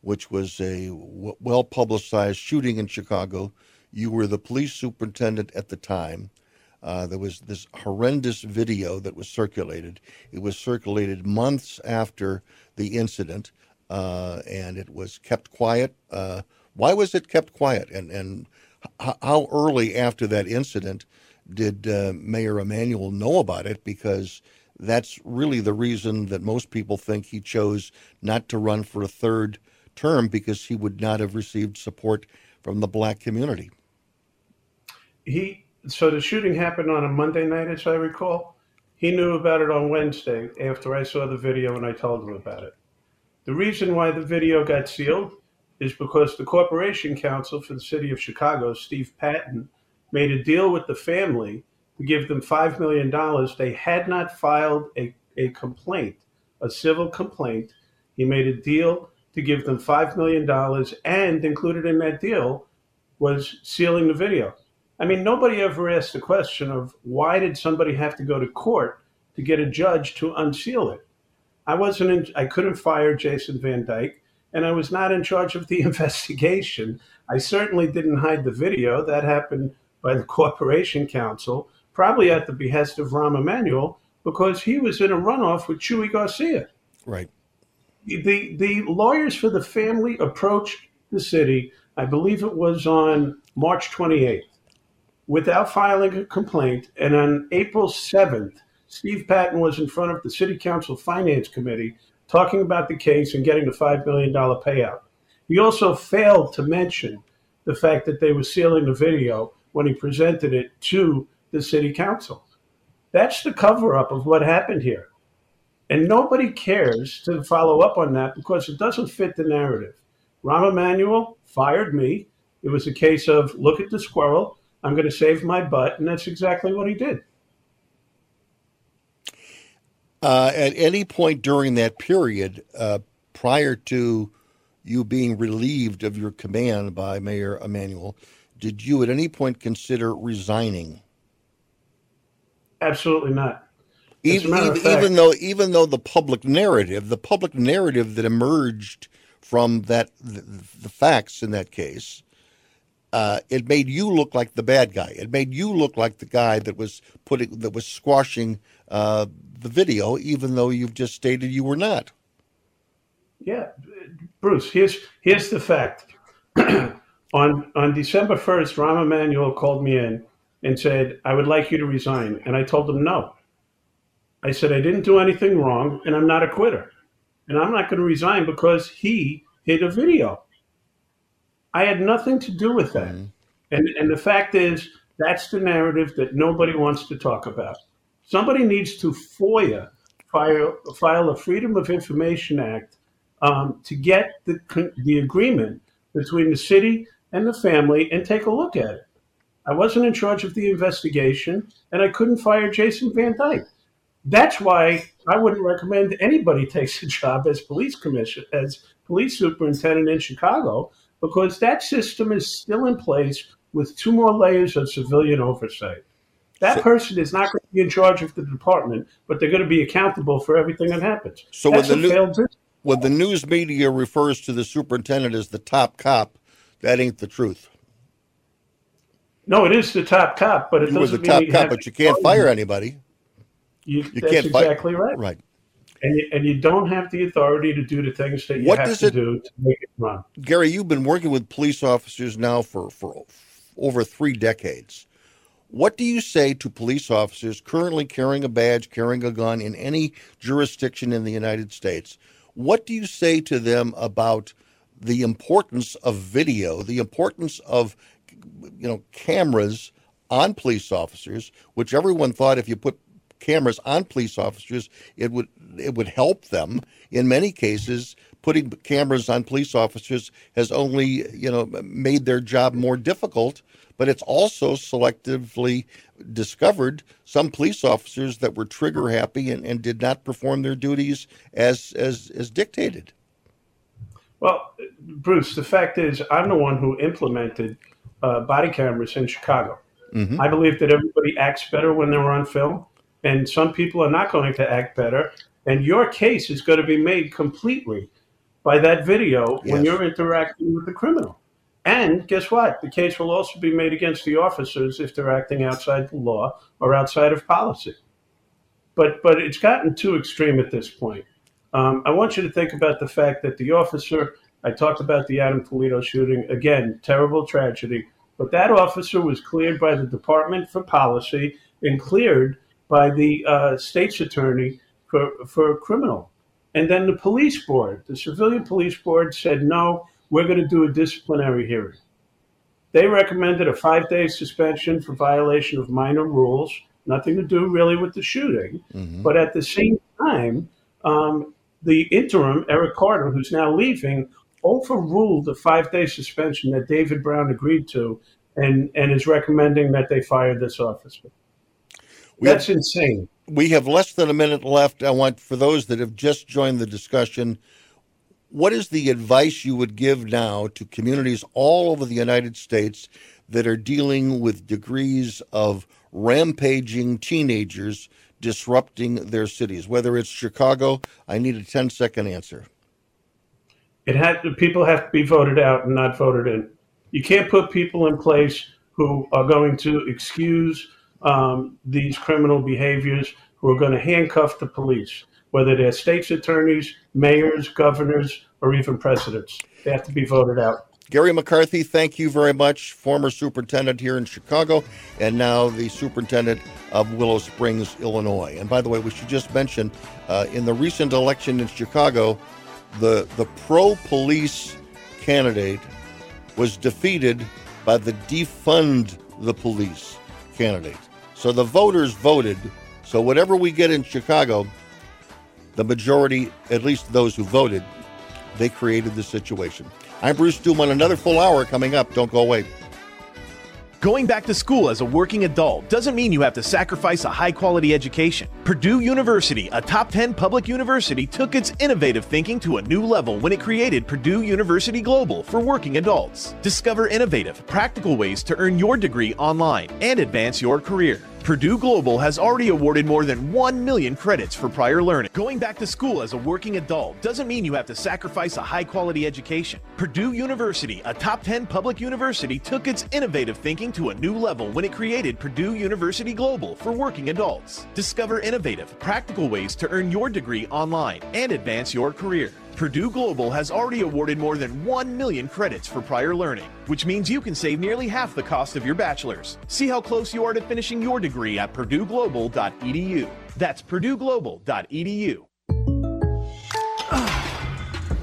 which was a well-publicized shooting in Chicago. You were the police superintendent at the time. There was this horrendous video that was circulated. It was circulated months after the incident, and it was kept quiet. Why was it kept quiet? And how early after that incident did Mayor Emanuel know about it? Because that's really the reason that most people think he chose not to run for a third term, because he would not have received support from the black community. So the shooting happened on a Monday night, as I recall. He knew about it on Wednesday after I saw the video and I told him about it. The reason why the video got sealed is because the Corporation Counsel for the City of Chicago, Steve Patton, made a deal with the family to give them $5 million. They had not filed a complaint, a civil complaint. He made a deal to give them $5 million, and included in that deal was sealing the video. I mean, nobody ever asked the question of why did somebody have to go to court to get a judge to unseal it? I couldn't fire Jason Van Dyke, and I was not in charge of the investigation. I certainly didn't hide the video. That happened by the Corporation Counsel, probably at the behest of Rahm Emanuel, because he was in a runoff with Chuy Garcia. Right. The lawyers for the family approached the city, I believe it was on March 28th, without filing a complaint. And on April 7th, Steve Patton was in front of the City Council Finance Committee talking about the case and getting the $5 million payout. He also failed to mention the fact that they were sealing the video when he presented it to the City Council. That's the cover-up of what happened here. And nobody cares to follow up on that because it doesn't fit the narrative. Rahm Emanuel fired me. It was a case of, look at the squirrel, I'm going to save my butt, and that's exactly what he did. At any point during that period, prior to you being relieved of your command by Mayor Emanuel, did you at any point consider resigning? Absolutely not. Even though the public narrative that emerged from that the facts in that case, it made you look like the bad guy. It made you look like the guy that was squashing the video, even though you've just stated you were not. Yeah, Bruce. Here's the fact. On December 1st, Rahm Emanuel called me in and said, I would like you to resign. And I told him no. I said, I didn't do anything wrong, and I'm not a quitter. And I'm not going to resign because he hid a video. I had nothing to do with that. Mm-hmm. And the fact is, that's the narrative that nobody wants to talk about. Somebody needs to FOIA, file a Freedom of Information Act, to get the agreement between the city and the family and take a look at it. I wasn't in charge of the investigation, and I couldn't fire Jason Van Dyke. That's why I wouldn't recommend anybody takes a job as police superintendent in Chicago, because that system is still in place with two more layers of civilian oversight. That person is not going to be in charge of the department, but they're going to be accountable for everything that happens. So when the news media refers to the superintendent as the top cop, that ain't the truth. No, it is the top cop, but it doesn't mean you have but you can't fire anybody. You that's exactly right. Right. And you don't have the authority to do the things that you have to do to make it run. Gary, you've been working with police officers now for over 3 decades. What do you say to police officers currently carrying a badge, carrying a gun in any jurisdiction in the United States? What do you say to them about the importance of video, the importance of cameras on police officers, which everyone thought if you put cameras on police officers, it would help them. In many cases, putting cameras on police officers has only made their job more difficult, but it's also selectively discovered some police officers that were trigger happy and did not perform their duties as dictated. Well, Bruce, the fact is I'm the one who implemented body cameras in Chicago. Mm-hmm. I believe that everybody acts better when they're on film. And some people are not going to act better. And your case is going to be made completely by that video when you're interacting with the criminal. And guess what? The case will also be made against the officers if they're acting outside the law or outside of policy. But it's gotten too extreme at this point. I want you to think about the fact that the officer, I talked about the Adam Toledo shooting, again, terrible tragedy. But that officer was cleared by the Department for Policy and cleared by the state's attorney for a criminal. And then the police board, the civilian police board said, no, we're going to do a disciplinary hearing. They recommended a 5-day suspension for violation of minor rules, nothing to do really with the shooting. Mm-hmm. But at the same time, the interim, Eric Carter, who's now leaving, overruled the 5-day suspension that David Brown agreed to and is recommending that they fire this officer. That's insane. We have less than a minute left. I want, for those that have just joined the discussion, what is the advice you would give now to communities all over the United States that are dealing with degrees of rampaging teenagers disrupting their cities? Whether it's Chicago, I need a 10-second answer. People have to be voted out and not voted in. You can't put people in place who are going to excuse these criminal behaviors, who are going to handcuff the police, whether they're state's attorneys, mayors, governors, or even presidents. They have to be voted out. Gary McCarthy, thank you very much, former superintendent here in Chicago, and now the superintendent of Willow Springs, Illinois. And by the way, we should just mention, in the recent election in Chicago, the pro-police candidate was defeated by the defund the police candidate. So the voters voted So whatever we get in Chicago, the majority, at least those who voted, they created the situation. I'm Bruce Dumont. Another full hour coming up. Don't go away. Going back to school as a working adult doesn't mean you have to sacrifice a high-quality education. Purdue University, a top 10 public university, took its innovative thinking to a new level when it created Purdue University Global for working adults. Discover innovative, practical ways to earn your degree online and advance your career. Purdue Global has already awarded more than 1 million credits for prior learning. Going back to school as a working adult doesn't mean you have to sacrifice a high-quality education. Purdue University, a top 10 public university, took its innovative thinking to a new level when it created Purdue University Global for working adults. Discover innovative, practical ways to earn your degree online and advance your career. Purdue Global has already awarded more than 1 million credits for prior learning, which means you can save nearly half the cost of your bachelor's. See how close you are to finishing your degree at purdueglobal.edu. That's purdueglobal.edu.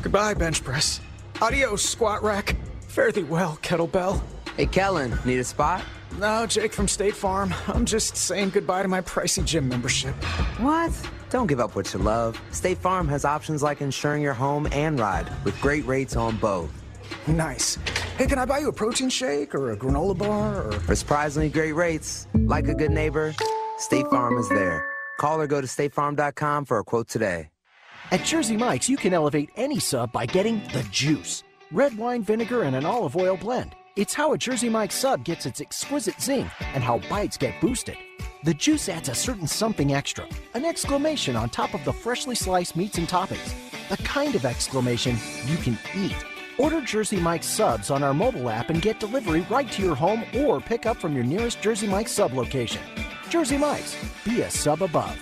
Goodbye, bench press. Adios, squat rack. Fare thee well, kettlebell. Hey, Kellen, need a spot? No, Jake from State Farm. I'm just saying goodbye to my pricey gym membership. What? Don't give up what you love. State Farm has options like insuring your home and ride with great rates on both. Nice. Hey, can I buy you a protein shake or a granola bar? Or... For surprisingly great rates, like a good neighbor, State Farm is there. Call or go to statefarm.com for a quote today. At Jersey Mike's, you can elevate any sub by getting the juice. Red wine, vinegar, and an olive oil blend. It's how a Jersey Mike's sub gets its exquisite zing and how bites get boosted. The juice adds a certain something extra, an exclamation on top of the freshly sliced meats and toppings, the kind of exclamation you can eat. Order Jersey Mike's subs on our mobile app and get delivery right to your home or pick up from your nearest Jersey Mike's sub location. Jersey Mike's, be a sub above.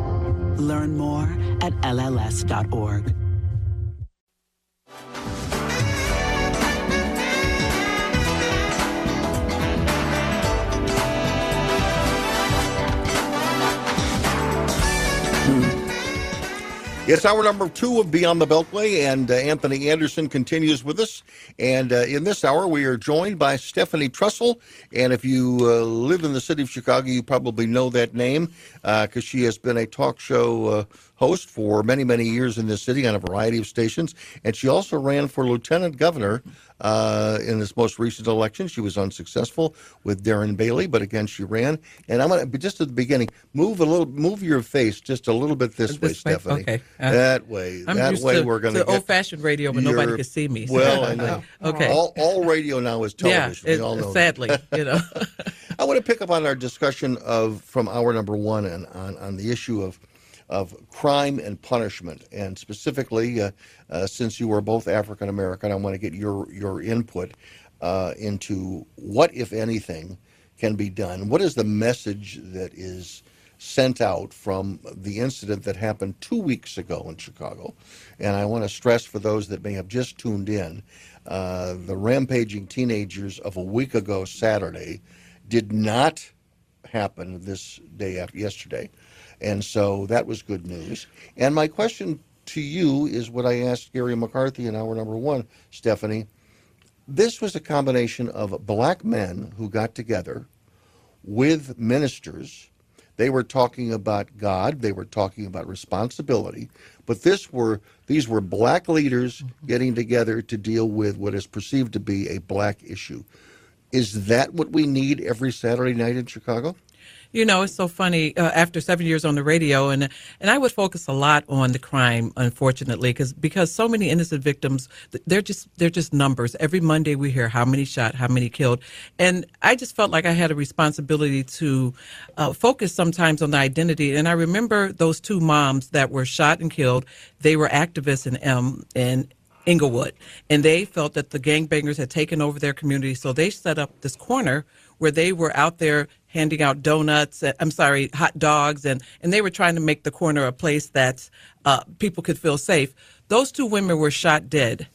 Learn more at LLS.org. It's hour number two of Beyond the Beltway, and Anthony Anderson continues with us. And in this hour, we are joined by Stephanie Trussell. And if you live in the city of Chicago, you probably know that name because she has been a talk show host for many, many years in this city on a variety of stations. And she also ran for lieutenant governor in this most recent election. She was unsuccessful with Darren Bailey, but again, she ran. And I'm going to, just at the beginning, move your face just a little bit this way, Stephanie. Okay. That way. We're going to get... old-fashioned radio when nobody can see me. So. Well, I know. Okay. All radio now is television. Yeah, we all know sadly, that. You know. I want to pick up on our discussion from hour number one and on the issue of crime and punishment, and specifically, since you are both African American, I want to get your input into what, if anything, can be done. What is the message that is sent out from the incident that happened 2 weeks ago in Chicago? And I want to stress for those that may have just tuned in, the rampaging teenagers of a week ago Saturday did not happen this day after yesterday. And so that was good news. And my question to you is what I asked Gary McCarthy in hour number one, Stephanie. This was a combination of black men who got together with ministers. They were talking about God. They were talking about responsibility. But these were black leaders getting together to deal with what is perceived to be a black issue. Is that what we need every Saturday night in Chicago? You know, it's so funny, after 7 years on the radio, and I would focus a lot on the crime, unfortunately, because so many innocent victims, they're just numbers. Every Monday we hear how many shot, how many killed. And I just felt like I had a responsibility to focus sometimes on the identity. And I remember those two moms that were shot and killed. They were activists in Inglewood, and they felt that the gangbangers had taken over their community, so they set up this corner where they were out there handing out hot dogs, and they were trying to make the corner a place that people could feel safe. Those two women were shot dead.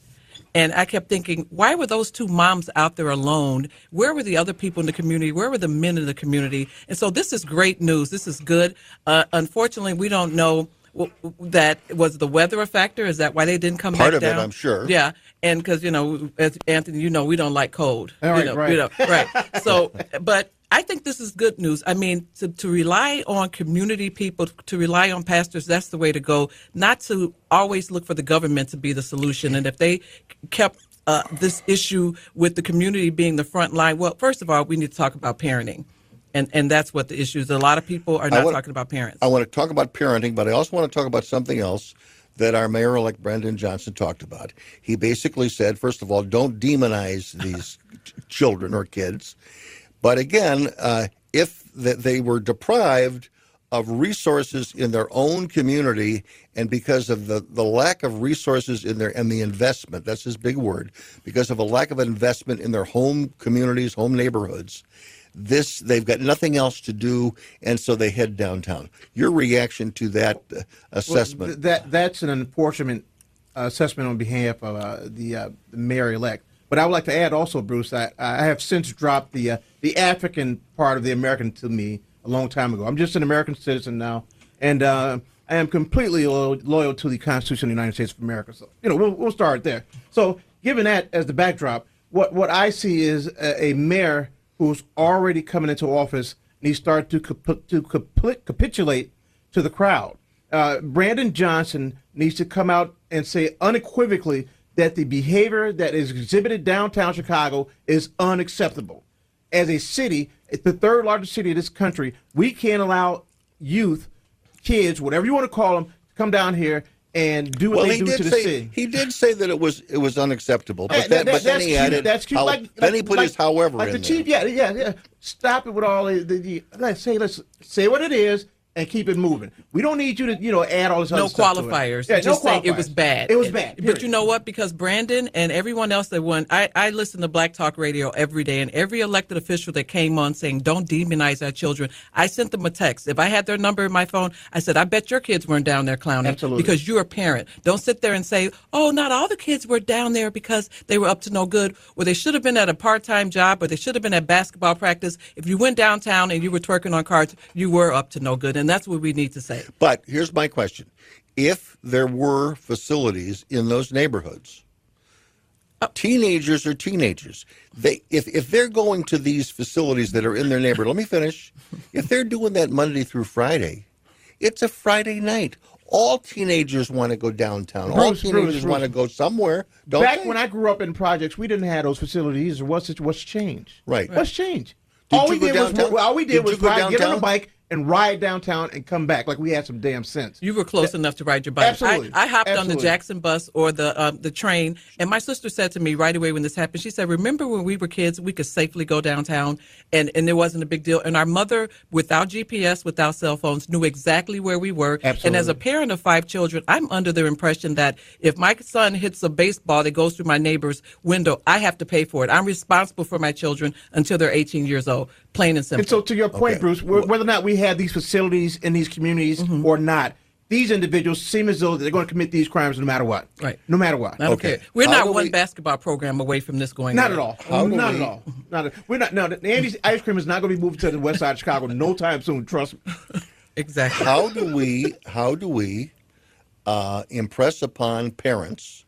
And I kept thinking, why were those two moms out there alone? Where were the other people in the community? Where were the men in the community? And so this is great news. This is good. Unfortunately, we don't know. That was the weather a factor? Is that why they didn't come back down? Part of it, I'm sure. Yeah, and because, you know, as Anthony, you know, we don't like cold. All right, right. So, but I think this is good news. I mean, to rely on community people, to rely on pastors, that's the way to go, not to always look for the government to be the solution. And if they kept this issue with the community being the front line, well, first of all, we need to talk about parenting. And that's what the issue is. A lot of people are talking about parents. I want to talk about parenting, but I also want to talk about something else that our mayor-elect Brandon Johnson talked about. He basically said, first of all, don't demonize these children or kids. But again, if they were deprived of resources in their own community, and because of the lack of resources in their and the investment, that's his big word, because of a lack of investment in their home communities, home neighborhoods, they've got nothing else to do, and so they head downtown. Your reaction to that assessment? Well, that's an unfortunate assessment on behalf of the mayor-elect. But I would like to add also, Bruce, I have since dropped the African part of the American to me a long time ago. I'm just an American citizen now, and I am completely loyal to the Constitution of the United States of America. So, you know, we'll start there. So given that as the backdrop, what I see is a mayor who's already coming into office, and he started to capitulate to the crowd. Brandon Johnson needs to come out and say unequivocally that the behavior that is exhibited downtown Chicago is unacceptable. As a city, the third largest city of this country, we can't allow youth, kids, whatever you want to call them, to come down here and do what they do to the city. He did say that it was unacceptable, but then he added, then he put his however in there. Yeah. Stop it with all the let's say what it is and keep it moving. We don't need you to, you know, add all this other stuff to it. Yeah, just no qualifiers. It was bad. It was bad. Period. But you know what? Because Brandon and everyone else that won, I listen to Black Talk Radio every day, and every elected official that came on saying, don't demonize our children, I sent them a text. If I had their number in my phone, I said, I bet your kids weren't down there clowning. Absolutely. Because you're a parent. Don't sit there and say, oh, not all the kids were down there because they were up to no good, or they should have been at a part-time job, or they should have been at basketball practice. If you went downtown and you were twerking on carts, you were up to no good. And that's what we need to say. But here's my question. If there were facilities in those neighborhoods, teenagers, they if they're going to these facilities that are in their neighborhood, let me finish. If they're doing that Monday through Friday, it's a Friday night. All teenagers want to go downtown. All teenagers want to go somewhere. Back when I grew up in projects, we didn't have those facilities. What's changed? Right. What's changed? All we did was get on a bike and ride downtown and come back like we had some damn sense. You were close enough to ride your bike. Absolutely. I hopped on the Jackson bus or the train, and my sister said to me right away when this happened, she said, remember when we were kids, we could safely go downtown, and there wasn't a big deal. And our mother, without GPS, without cell phones, knew exactly where we were. Absolutely. And as a parent of 5 children, I'm under the impression that if my son hits a baseball that goes through my neighbor's window, I have to pay for it. I'm responsible for my children until they're 18 years old, plain and simple. And so to your point, okay, Bruce, whether or not we have these facilities in these communities or not, these individuals seem as though they're going to commit these crimes no matter what. Right. No matter what. Okay. We're not one basketball program away from this going on. Not at all. Andy's ice cream is not going to be moved to the west side of Chicago no time soon, trust me. Exactly. How do we impress upon parents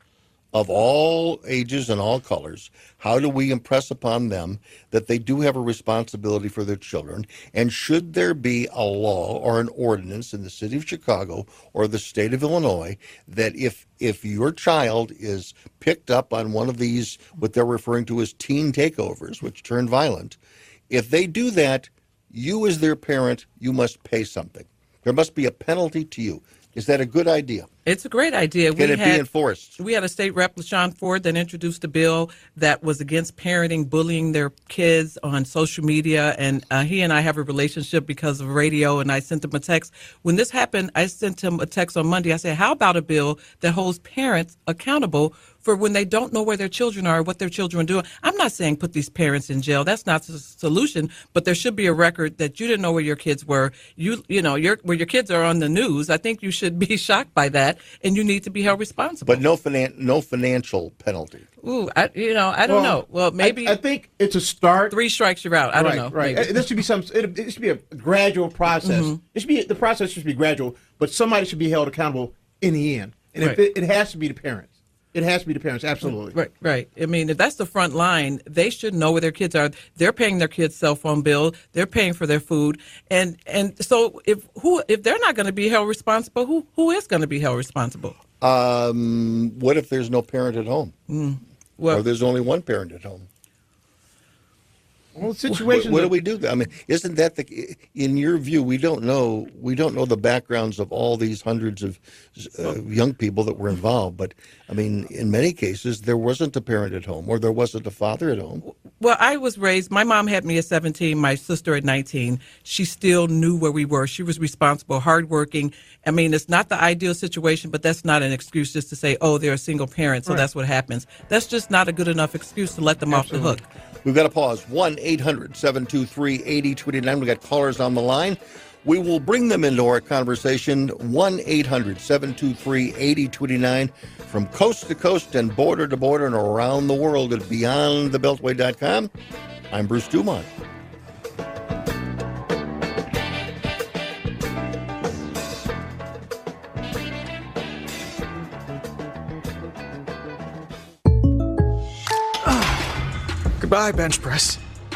of all ages and all colors, how do we impress upon them that they do have a responsibility for their children? And should there be a law or an ordinance in the city of Chicago or the state of Illinois that if your child is picked up on one of these, what they're referring to as teen takeovers, which turn violent, if they do that, you as their parent, you must pay something. There must be a penalty to you. Is that a good idea? It's a great idea. Can it be enforced? We had a state rep, LaShawn Ford, that introduced a bill that was against parenting, bullying their kids on social media. And he and I have a relationship because of radio, and I sent him a text. When this happened, I sent him a text on Monday. I said, how about a bill that holds parents accountable for when they don't know where their children are, what their children are doing? I'm not saying put these parents in jail. That's not the solution, but there should be a record that you didn't know where your kids were. You know, where your kids are on the news. I think you should be shocked by that, and you need to be held responsible. But no financial penalty. Ooh, I don't know. Well, maybe I think it's a start. 3 strikes, you're out. I don't know. Right, maybe. This should be It should be a gradual process. Mm-hmm. The process should be gradual, but somebody should be held accountable in the end, and right. It has to be the parents. It has to be the parents, absolutely. Right, right. I mean, if that's the front line, they should know where their kids are. They're paying their kids' cell phone bill. They're paying for their food, and so if they're not going to be held responsible, who is going to be held responsible? What if there's no parent at home, or there's only one parent at home? Well, situation. What do we do? I mean, isn't that in your view? We don't know the backgrounds of all these hundreds of young people that were involved. But I mean, in many cases, there wasn't a parent at home, or there wasn't a father at home. Well, I was raised. My mom had me at 17. My sister at 19. She still knew where we were. She was responsible, hardworking. I mean, it's not the ideal situation, but that's not an excuse just to say, "Oh, they're a single parent, so that's what happens." That's just not a good enough excuse to let them off the hook. We've got to pause. 1-800-723-8029. We've got callers on the line. We will bring them into our conversation. 1-800-723-8029. From coast to coast and border to border and around the world at beyondthebeltway.com. I'm Bruce Dumont. Goodbye, bench press.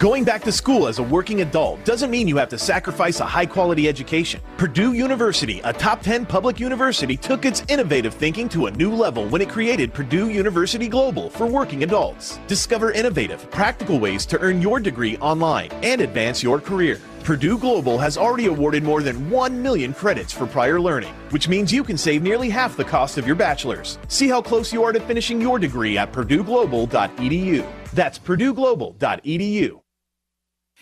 Going back to school as a working adult doesn't mean you have to sacrifice a high-quality education. Purdue University, a top 10 public university, took its innovative thinking to a new level when it created Purdue University Global for working adults. Discover innovative, practical ways to earn your degree online and advance your career. Purdue Global has already awarded more than 1 million credits for prior learning, which means you can save nearly half the cost of your bachelor's. See how close you are to finishing your degree at purdueglobal.edu. That's purdueglobal.edu.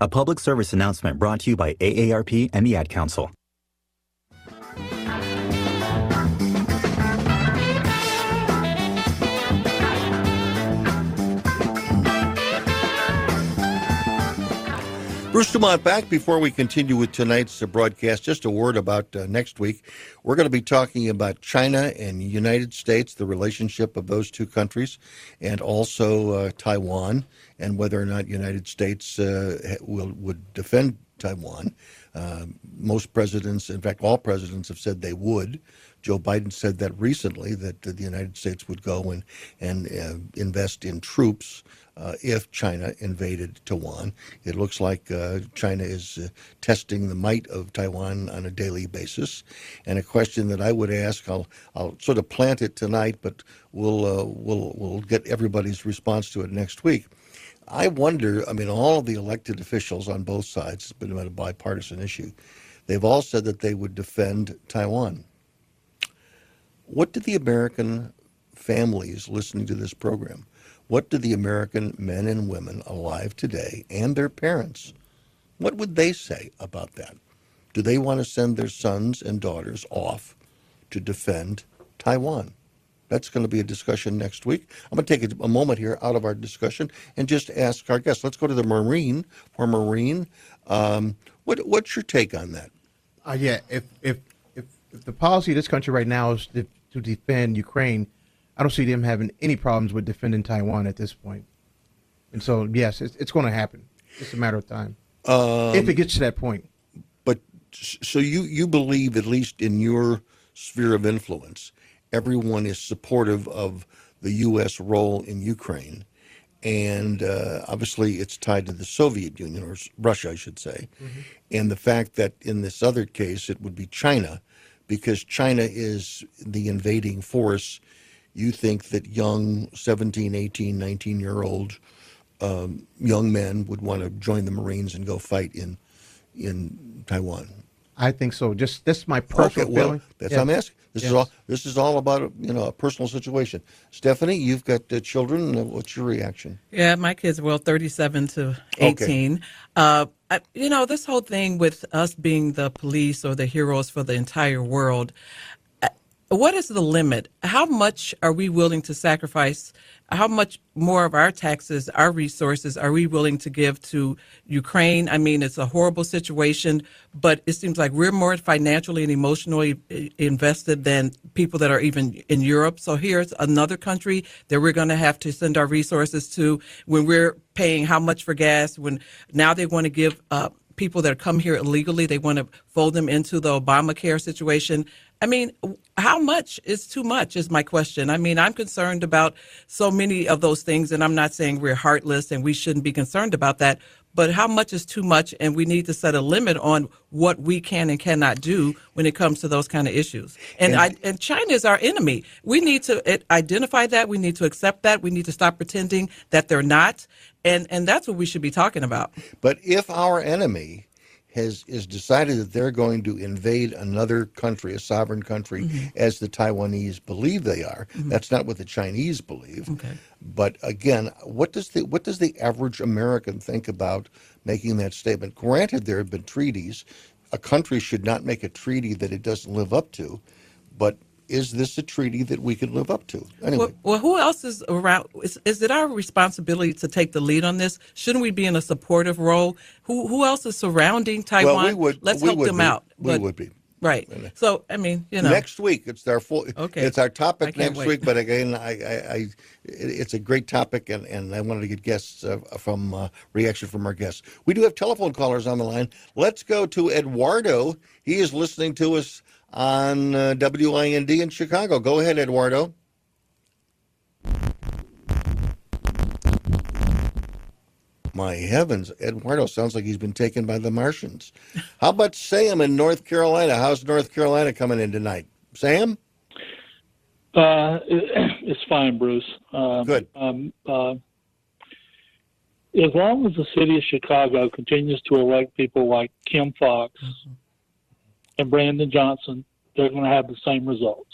A public service announcement brought to you by AARP and the Ad Council. Bruce Dumont back. Before we continue with tonight's broadcast, just a word about next week. We're going to be talking about China and United States, the relationship of those two countries, and also Taiwan, and whether or not United States would defend Taiwan. Most presidents, in fact, all presidents have said they would. Joe Biden said that recently, that the United States would go and invest in troops if China invaded Taiwan. It looks like China is testing the might of Taiwan on a daily basis. And a question that I would ask, I'll sort of plant it tonight, but we'll get everybody's response to it next week. I wonder, I mean, all of the elected officials on both sides, it's been a bipartisan issue, they've all said that they would defend Taiwan. What do the American families listening to this program, what do the American men and women alive today and their parents, what would they say about that? Do they want to send their sons and daughters off to defend Taiwan? That's going to be a discussion next week. I'm going to take a moment here out of our discussion and just ask our guests. Let's go to the Marine. For Marine, what's your take on that? If the policy of this country right now is to defend Ukraine, I don't see them having any problems with defending Taiwan at this point. And so, yes, it's going to happen. It's a matter of time. If it gets to that point. But so you believe, at least in your sphere of influence, everyone is supportive of the U.S. role in Ukraine. And obviously it's tied to the Soviet Union, or Russia, I should say. Mm-hmm. And the fact that in this other case, it would be China, because China is the invading force. You think that young 17, 18, 19-year-old young men would want to join the Marines and go fight in Taiwan? I think so. Just that's my personal feeling. Well, that's what I'm asking. This is all about a personal situation. Stephanie, you've got children. What's your reaction? Yeah, my kids are 37 to 18. Okay. This whole thing with us being the police or the heroes for the entire world. What is the limit? How much are we willing to sacrifice? How much more of our taxes, our resources, are we willing to give to Ukraine? I mean, it's a horrible situation, but it seems like we're more financially and emotionally invested than people that are even in Europe. So here's another country that we're going to have to send our resources to when we're paying how much for gas, when now they want to give up people that come here illegally, they want to fold them into the Obamacare situation. I mean, how much is too much is my question. I mean, I'm concerned about so many of those things, and I'm not saying we're heartless and we shouldn't be concerned about that, but how much is too much, and we need to set a limit on what we can and cannot do when it comes to those kind of issues. And China is our enemy. We need to identify that. We need to accept that. We need to stop pretending that they're not. And that's what we should be talking about. But if our enemy is decided that they're going to invade another country, a sovereign country, mm-hmm. as the Taiwanese believe they are, mm-hmm. that's not what the Chinese believe. Okay. But again, what does the average American think about making that statement? Granted, there have been treaties. A country should not make a treaty that it doesn't live up to, but is this a treaty that we can live up to? Anyway. Well, who else is around? Is it our responsibility to take the lead on this? Shouldn't we be in a supportive role? Who else is surrounding Taiwan? Well, Let's help them out. We would be. Right. So, I mean, Next week, it's our topic next week, but again, it's a great topic, and I wanted to get guests reaction from our guests. We do have telephone callers on the line. Let's go to Eduardo. He is listening to us on WIND in Chicago. Go ahead, Eduardo. My heavens, Eduardo sounds like he's been taken by the Martians. How about Sam in North Carolina? How's North Carolina coming in tonight? Sam? It's fine, Bruce. Good. As long as the city of Chicago continues to elect people like Kim Foxx and Brandon Johnson, they're going to have the same results.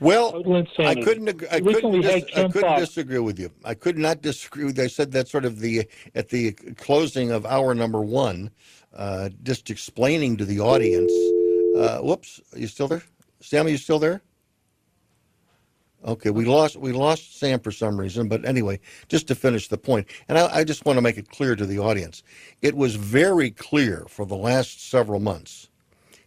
Well, I couldn't disagree with you. I could not disagree with you. I said that sort of at the closing of hour number one, just explaining to the audience. Whoops, are you still there? Sam, are you still there? Okay, we lost Sam for some reason, but anyway, just to finish the point, and I just want to make it clear to the audience, it was very clear for the last several months.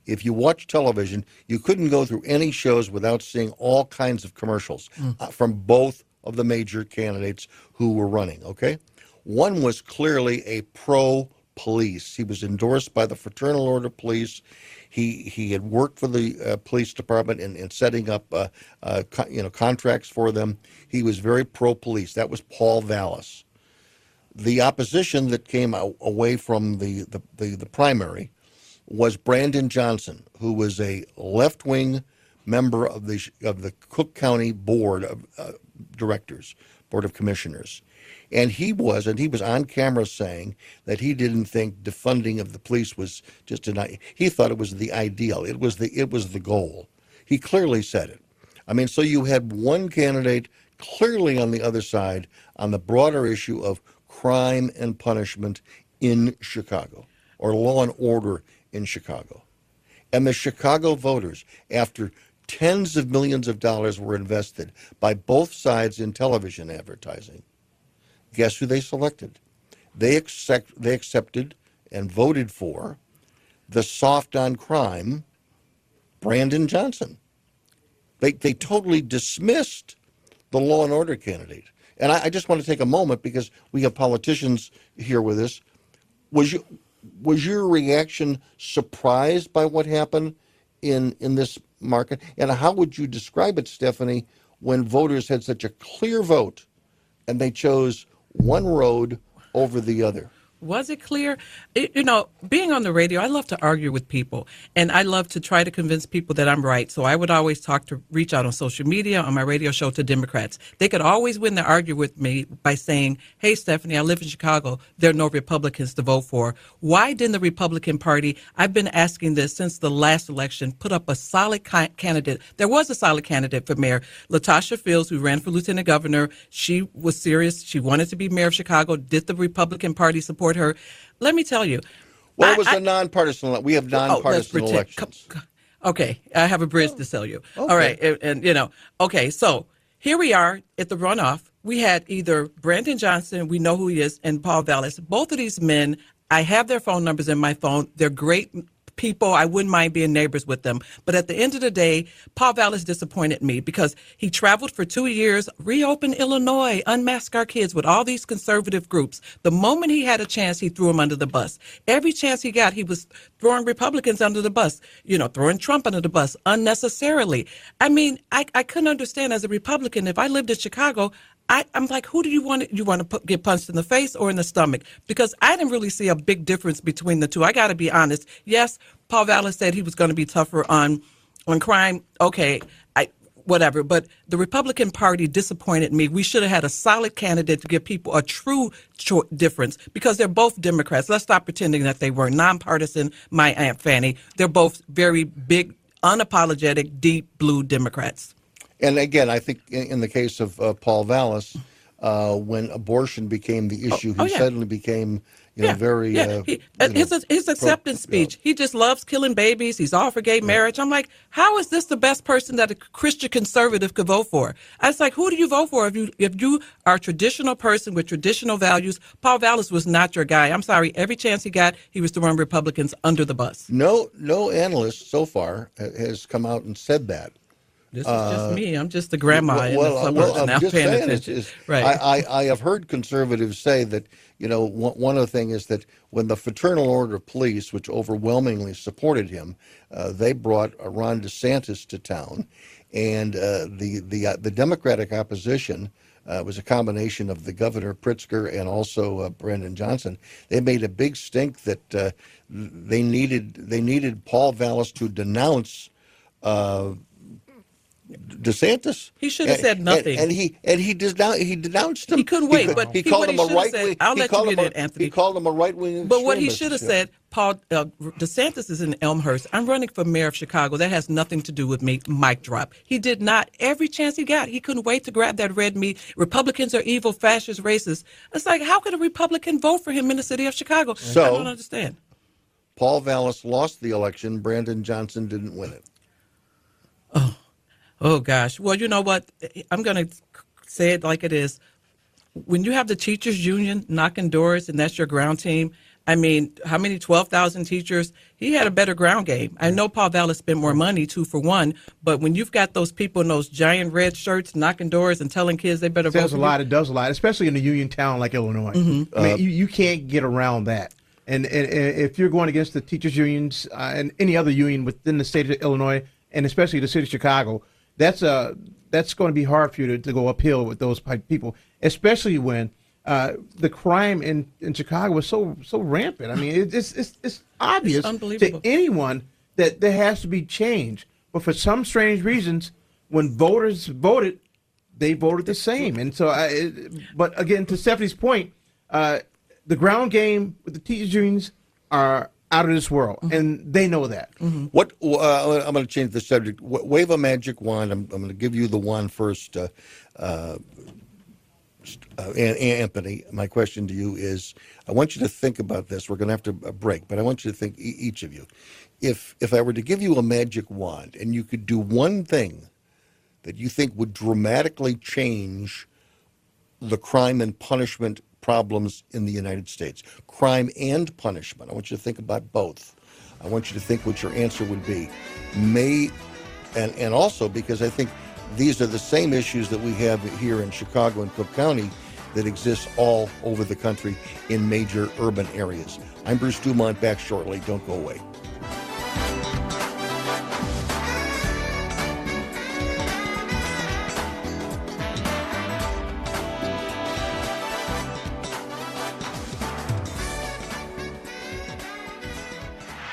If you watch television, you couldn't go through any shows without seeing all kinds of commercials from both of the major candidates who were running, okay? One was clearly a pro-police. He was endorsed by the Fraternal Order of Police. He had worked for the police department in setting up contracts for them. He was very pro-police. That was Paul Vallis. The opposition that came away from the primary was Brandon Johnson, who was a left-wing member of the Cook County Board of Directors, Board of Commissioners. And he was on camera saying that he didn't think defunding of the police was just he thought it was the ideal. It was the goal. He clearly said it. I mean, so you had one candidate clearly on the other side on the broader issue of crime and punishment in Chicago, or law and order in Chicago. And the Chicago voters, after tens of millions of dollars were invested by both sides in television advertising, guess who they selected? They accepted and voted for the soft on crime, Brandon Johnson. They totally dismissed the law and order candidate. And I just want to take a moment, because we have politicians here with us. Was your reaction surprised by what happened in this market? And how would you describe it, Stephanie, when voters had such a clear vote and they chose one road over the other? Was it clear? Being on the radio, I love to argue with people, and I love to try to convince people that I'm right. So I would always reach out on social media, on my radio show, to Democrats. They could always win the argument with me by saying, hey, Stephanie, I live in Chicago. There are no Republicans to vote for. Why didn't the Republican Party, I've been asking this since the last election, put up a solid candidate? There was a solid candidate for mayor. LaTosha Fields, who ran for lieutenant governor, she was serious. She wanted to be mayor of Chicago. Did the Republican Party support her? Let me tell you. Well, it was a nonpartisan. We have nonpartisan elections. Okay, I have a bridge to sell you. Okay. All right, Okay, so here we are at the runoff. We had either Brandon Johnson, we know who he is, and Paul Vallis. Both of these men, I have their phone numbers in my phone. They're great people. I wouldn't mind being neighbors with them. But at the end of the day, Paul Vallis disappointed me, because he traveled for 2 years, reopened Illinois, unmasked our kids with all these conservative groups. The moment he had a chance, he threw them under the bus. Every chance he got, he was throwing Republicans under the bus, throwing Trump under the bus unnecessarily. I mean, I couldn't understand, as a Republican, if I lived in Chicago, I'm like, who do you want? You want to get punched in the face or in the stomach? Because I didn't really see a big difference between the two. I got to be honest. Yes, Paul Vallis said he was going to be tougher on crime. Okay, whatever. But the Republican Party disappointed me. We should have had a solid candidate to give people a true difference, because they're both Democrats. Let's stop pretending that they were nonpartisan, my Aunt Fanny. They're both very big, unapologetic, deep blue Democrats. And again, I think in the case of Paul Vallis, when abortion became the issue, he suddenly became very... Yeah. His acceptance speech, he just loves killing babies. He's all for gay marriage. I'm like, how is this the best person that a Christian conservative could vote for? I was like, who do you vote for if you are a traditional person with traditional values? Paul Vallis was not your guy. I'm sorry. Every chance he got, he was throwing Republicans under the bus. No analyst so far has come out and said that. This is just me. I'm just the grandma in the suburbs, and I'm paying attention. Right. I have heard conservatives say that, one of the things is that when the Fraternal Order of Police, which overwhelmingly supported him, they brought Ron DeSantis to town, and the Democratic opposition It was a combination of the governor, Pritzker, and also Brandon Johnson. They made a big stink that they needed Paul Vallis to denounce DeSantis. He should have said nothing. And he denounced him. He could wait, but he called him a right wing. I'll let you get it, Anthony. He called him a right wing. But what he should have said, Paul DeSantis is in Elmhurst. I'm running for mayor of Chicago. That has nothing to do with me. Mic drop. He did not. Every chance he got, he couldn't wait to grab that red meat. Republicans are evil, fascist, racist. It's like, how could a Republican vote for him in the city of Chicago? So, I don't understand. Paul Vallis lost the election. Brandon Johnson didn't win it. Oh, gosh. Well, you know what? I'm going to say it like it is. When you have the teachers union knocking doors and that's your ground team, I mean, how many 12,000 teachers? He had a better ground game. I know Paul Vallis spent more money, 2-for-1, but when you've got those people in those giant red shirts knocking doors and telling kids they better vote. It does a lot, especially in a union town like Illinois. Mm-hmm. I mean, you can't get around that. And if you're going against the teachers unions and any other union within the state of Illinois, and especially the city of Chicago, that's going to be hard for you to go uphill with those people, especially when the crime in Chicago was so rampant. I mean, it's obvious to anyone that there has to be change. But for some strange reasons, when voters voted, they voted the same. And so, but again, to Stephanie's point, the ground game with the teachers unions are out of this world, mm-hmm. and they know that. Mm-hmm. What I'm going to change the subject. Wave a magic wand. I'm going to give you the wand first, Anthony. My question to you is: I want you to think about this. We're going to have to break, but I want you to think, each of you. If I were to give you a magic wand and you could do one thing that you think would dramatically change the crime and punishment problems in the United States, crime and punishment. I want you to think about both. I want you to think what your answer would be. And also because I think these are the same issues that we have here in Chicago and Cook County that exist all over the country in major urban areas. I'm Bruce Dumont, back shortly. Don't go away.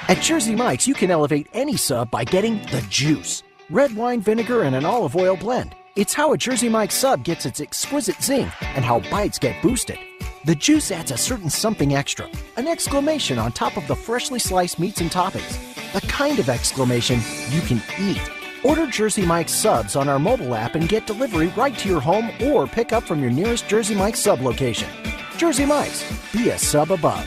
At Jersey Mike's, you can elevate any sub by getting the juice. Red wine, vinegar, and an olive oil blend. It's how a Jersey Mike's sub gets its exquisite zing and how bites get boosted. The juice adds a certain something extra, an exclamation on top of the freshly sliced meats and toppings. The kind of exclamation you can eat. Order Jersey Mike's subs on our mobile app and get delivery right to your home or pick up from your nearest Jersey Mike's sub location. Jersey Mike's, be a sub above.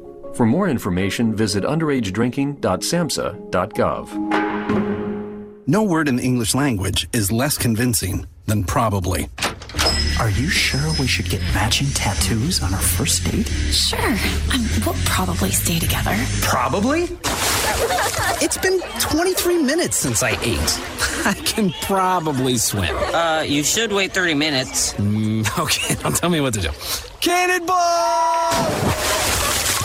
For more information, visit underagedrinking.samhsa.gov. No word in the English language is less convincing than probably. Are you sure we should get matching tattoos on our first date? Sure. We'll probably stay together. Probably? It's been 23 minutes since I ate. I can probably swim. You should wait 30 minutes. Okay, don't tell me what to do. Cannonball!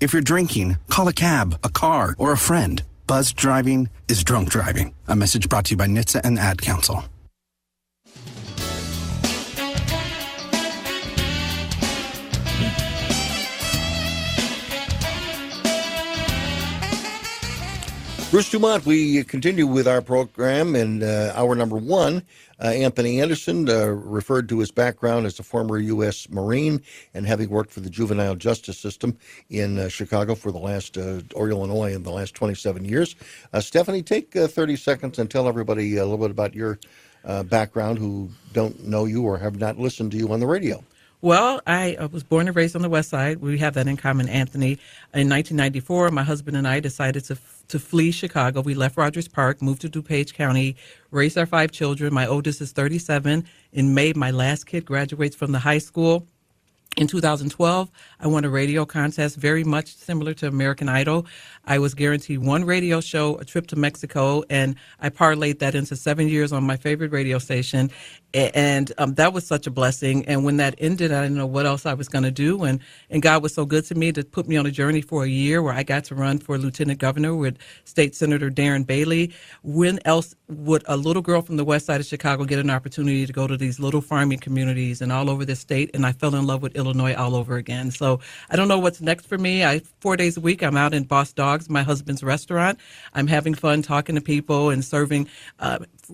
If you're drinking, call a cab, a car, or a friend. Buzzed driving is drunk driving. A message brought to you by NHTSA and the Ad Council. Bruce Dumont, we continue with our program in hour number one. Anthony Anderson referred to his background as a former U.S. Marine and having worked for the juvenile justice system in Chicago for the last, or Illinois in the last 27 years. Stephanie, take 30 seconds and tell everybody a little bit about your background who don't know you or have not listened to you on the radio. Well, I was born and raised on the West Side. We have that in common, Anthony. In 1994, my husband and I decided to flee Chicago. We left Rogers Park, moved to DuPage County, raised our 5 children. My oldest is 37. In May, my last kid graduates from the high school. In 2012, I won a radio contest, very much similar to American Idol. I was guaranteed 1 radio show, a trip to Mexico, and I parlayed that into 7 years on my favorite radio station. And that was such a blessing. And when that ended, I didn't know what else I was going to do. And God was so good to me to put me on a journey for a year where I got to run for lieutenant governor with State Senator Darren Bailey. When else would a little girl from the west side of Chicago get an opportunity to go to these little farming communities and all over the state? And I fell in love with Illinois all over again. So I don't know what's next for me. 4 days a week, I'm out in Boss Dogs, my husband's restaurant. I'm having fun talking to people and serving.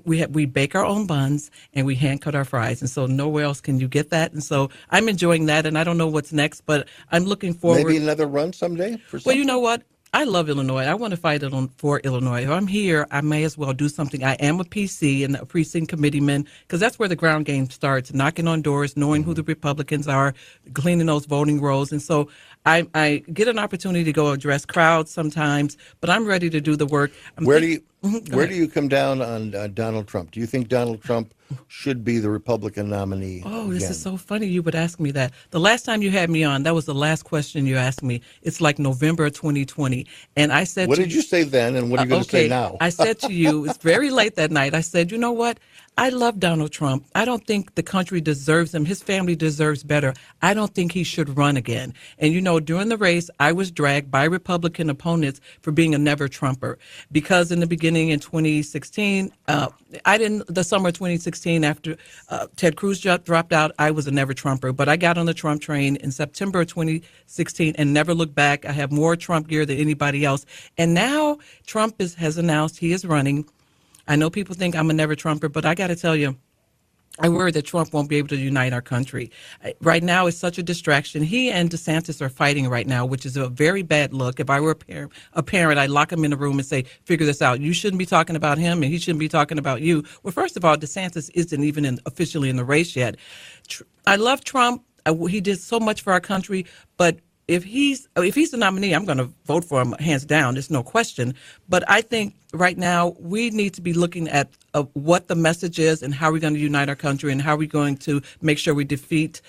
We bake our own buns and we hand cut our fries. And so nowhere else can you get that. And so I'm enjoying that. And I don't know what's next, but I'm looking forward. Maybe another run someday? Well, you know what? I love Illinois. I want to fight for Illinois. If I'm here, I may as well do something. I am a PC and a precinct committeeman because that's where the ground game starts, knocking on doors, knowing who the Republicans are, cleaning those voting rolls. And so I get an opportunity to go address crowds sometimes, but I'm ready to do the work. Where do you come down on Donald Trump? Do you think Donald Trump should be the Republican nominee? Oh, this is so funny you would ask me that. The last time you had me on, that was the last question you asked me. It's like November 2020. And I said, what did you say then and what are you going to say now? I said to you, it's very late that night. I said, you know what? I love Donald Trump. I don't think the country deserves him. His family deserves better. I don't think he should run again. And, you know, during the race, I was dragged by Republican opponents for being a never Trumper because in the beginning in 2016, the summer of 2016 after Ted Cruz dropped out, I was a never Trumper. But I got on the Trump train in September of 2016 and never looked back. I have more Trump gear than anybody else. And now Trump has announced he is running. I know people think I'm a never-Trumper, but I got to tell you, I worry that Trump won't be able to unite our country. Right now, it's such a distraction. He and DeSantis are fighting right now, which is a very bad look. If I were a parent, I'd lock him in a room and say, figure this out. You shouldn't be talking about him, and he shouldn't be talking about you. Well, first of all, DeSantis isn't even officially in the race yet. I love Trump. He did so much for our country, but if he's the nominee, I'm going to vote for him hands down. There's no question. But I think right now we need to be looking at what the message is and how we're going to unite our country and how we're going to make sure we defeat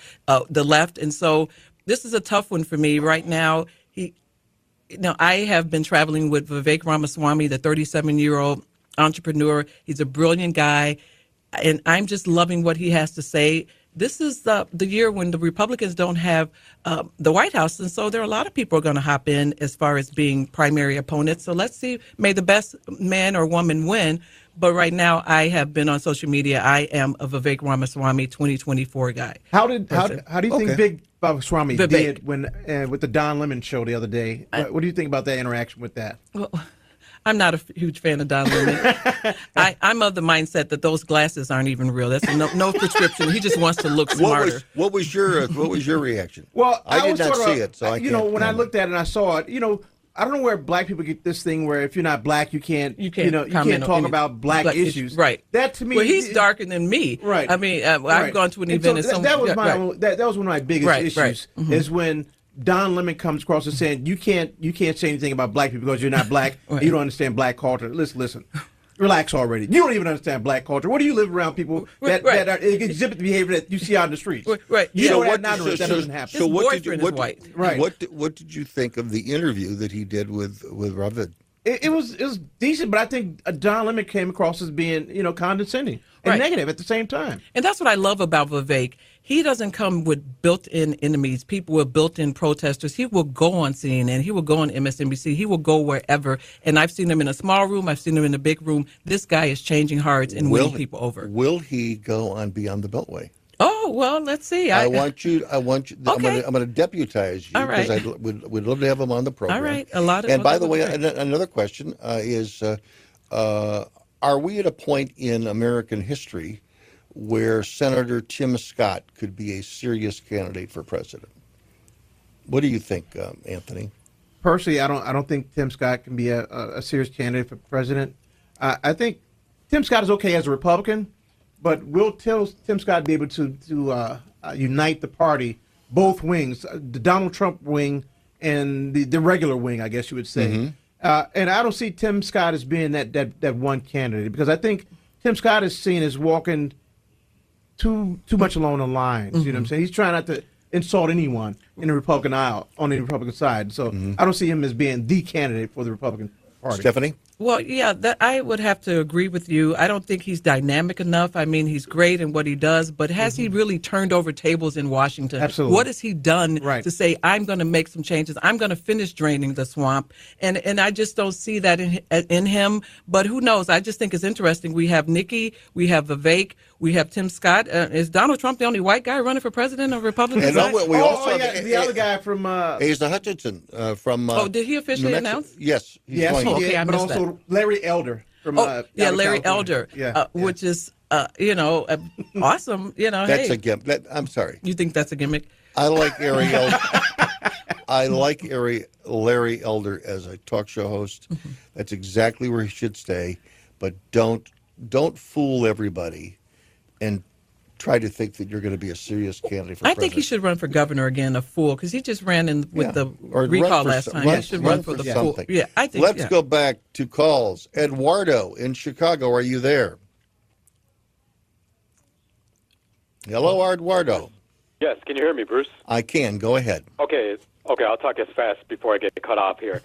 the left. And so this is a tough one for me right now. I have been traveling with Vivek Ramaswamy, the 37-year-old entrepreneur. He's a brilliant guy, and I'm just loving what he has to say. This is the year when the Republicans don't have the White House, and so there are a lot of people going to hop in as far as being primary opponents. So let's see. May the best man or woman win. But right now, I have been on social media. I am a Vivek Ramaswamy 2024 guy. How do you think Big Ramaswamy did when with the Don Lemon show the other day? What do you think about that interaction with that? Well, I'm not a huge fan of Don Lemon. I'm of the mindset that those glasses aren't even real. That's no prescription. He just wants to look smarter. What was your reaction? Well, I did not see it, so I can't. When I looked at it and I saw it, I don't know where black people get this thing where if you're not black, you can't talk about black issues. Right. That to me. Well, he's darker than me. Right. I mean, I've gone to an event and someone. That was one of my biggest issues. Right. Mm-hmm. Is when Don Lemon comes across and saying you can't say anything about black people because you're not black. Right. You don't understand black culture. Listen. Relax already. You don't even understand black culture. What do you live around people that exhibit the behavior that you see out in the streets? Right. You know what? That doesn't happen. So what did you think of the interview that he did with Ravid? It was decent, but I think Don Lemon came across as being condescending and negative at the same time. And that's what I love about Vivek. He doesn't come with built-in enemies, people with built-in protesters. He will go on CNN. He will go on MSNBC. He will go wherever. And I've seen him in a small room. I've seen him in a big room. This guy is changing hearts and winning people over. Will he go on Beyond the Beltway? Oh, well, let's see. I want you. Okay. I'm going to deputize you because we'd love to have him on the program. All right. A lot of. And by the way, another question is, are we at a point in American history where Senator Tim Scott could be a serious candidate for president? What do you think, Anthony? Personally, I don't think Tim Scott can be a serious candidate for president. I think Tim Scott is okay as a Republican, but will Tim Scott be able to unite the party, both wings, the Donald Trump wing and the regular wing, I guess you would say. Mm-hmm. And I don't see Tim Scott as being that one candidate, because I think Tim Scott is seen as walking too much along the lines. Mm-hmm. You know what I'm saying? He's trying not to insult anyone in the Republican aisle, on the Republican side. So mm-hmm. I don't see him as being the candidate for the Republican Party. Stephanie? Well, yeah, I would have to agree with you. I don't think he's dynamic enough. I mean, he's great in what he does, but has mm-hmm. he really turned over tables in Washington? Absolutely. What has he done to say, I'm going to make some changes, I'm going to finish draining the swamp? And I just don't see that in him, but who knows? I just think it's interesting. We have Nikki, we have Vivek, we have Tim Scott. Is Donald Trump the only white guy running for president of Republican side? The other guy from... He's Hutchinson from... Did he officially announce? Yes. Yes, but also... Larry Elder from Larry Elder, which is awesome. That's a gimmick. I'm sorry. You think that's a gimmick? I like Larry Elder as a talk show host. Mm-hmm. That's exactly where he should stay. But don't fool everybody and try to think that you're going to be a serious candidate for president. I think he should run for governor again, a fool, because he just ran in with the recall last time. He should run for the fool. Yeah, I think. Let's go back to calls. Eduardo in Chicago, are you there? Hello, Eduardo. Yes, can you hear me, Bruce? I can. Go ahead. Okay, I'll talk as fast before I get cut off here.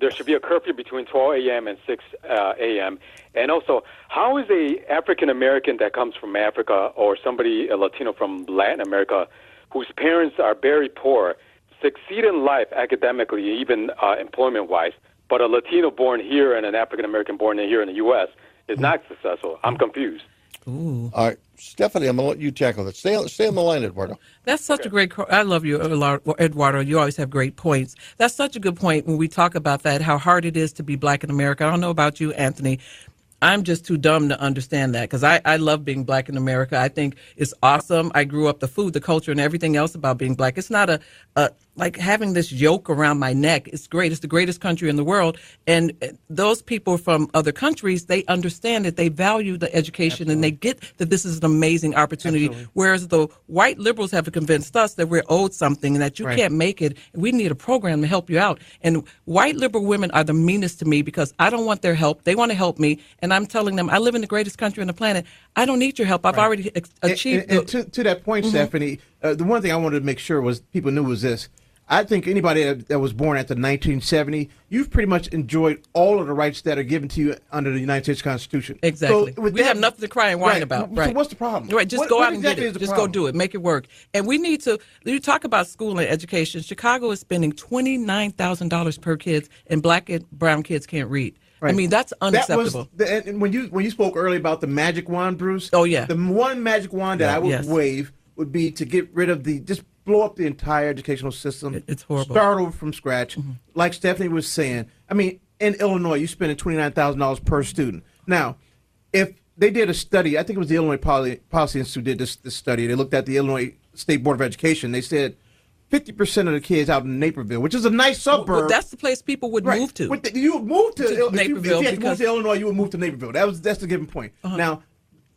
There should be a curfew between 12 a.m. and 6 a.m. And also, how is a African-American that comes from Africa or somebody, a Latino from Latin America, whose parents are very poor, succeed in life academically, even employment-wise, but a Latino born here and an African-American born here in the U.S. is not successful? I'm confused. Ooh. All right, Stephanie, I'm going to let you tackle that. Stay on the line, Eduardo. That's such a great – I love you, Eduardo. You always have great points. That's such a good point when we talk about that, how hard it is to be black in America. I don't know about you, Anthony. I'm just too dumb to understand that, because I love being black in America. I think it's awesome. I grew up the food, the culture, and everything else about being black. It's not like having this yoke around my neck. It's great. It's the greatest country in the world. And those people from other countries, they understand that, they value the education, and they get that this is an amazing opportunity. Absolutely. Whereas the white liberals have convinced us that we're owed something and that you can't make it. We need a program to help you out. And white liberal women are the meanest to me, because I don't want their help. They want to help me. And I'm telling them, I live in the greatest country on the planet. I don't need your help. I've already achieved. And to that point, mm-hmm. Stephanie, the one thing I wanted to make sure was people knew was this. I think anybody that was born after 1970, you've pretty much enjoyed all of the rights that are given to you under the United States Constitution. Exactly. So we have nothing to cry and whine about. Right. So what's the problem? Right. Just go out and get it. Just go do it. Make it work. And we need to. You talk about school and education. Chicago is spending $29,000 per kid, and black and brown kids can't read. Right. I mean, that's unacceptable. And when you spoke earlier about the magic wand, Bruce. Oh, yeah. The one magic wand that I would wave would be to get rid of just blow up the entire educational system. It's horrible. Start over from scratch. Mm-hmm. Like Stephanie was saying, I mean, in Illinois, you're spending $29,000 per student. Now, if they did a study, I think it was the Illinois Policy Institute did this study. They looked at the Illinois State Board of Education. They said 50% of the kids out in Naperville, which is a nice suburb. Well, that's the place people would move to. You would move to Naperville. If you had moved to Illinois, you would move to Naperville. That's the given point. Uh-huh. Now,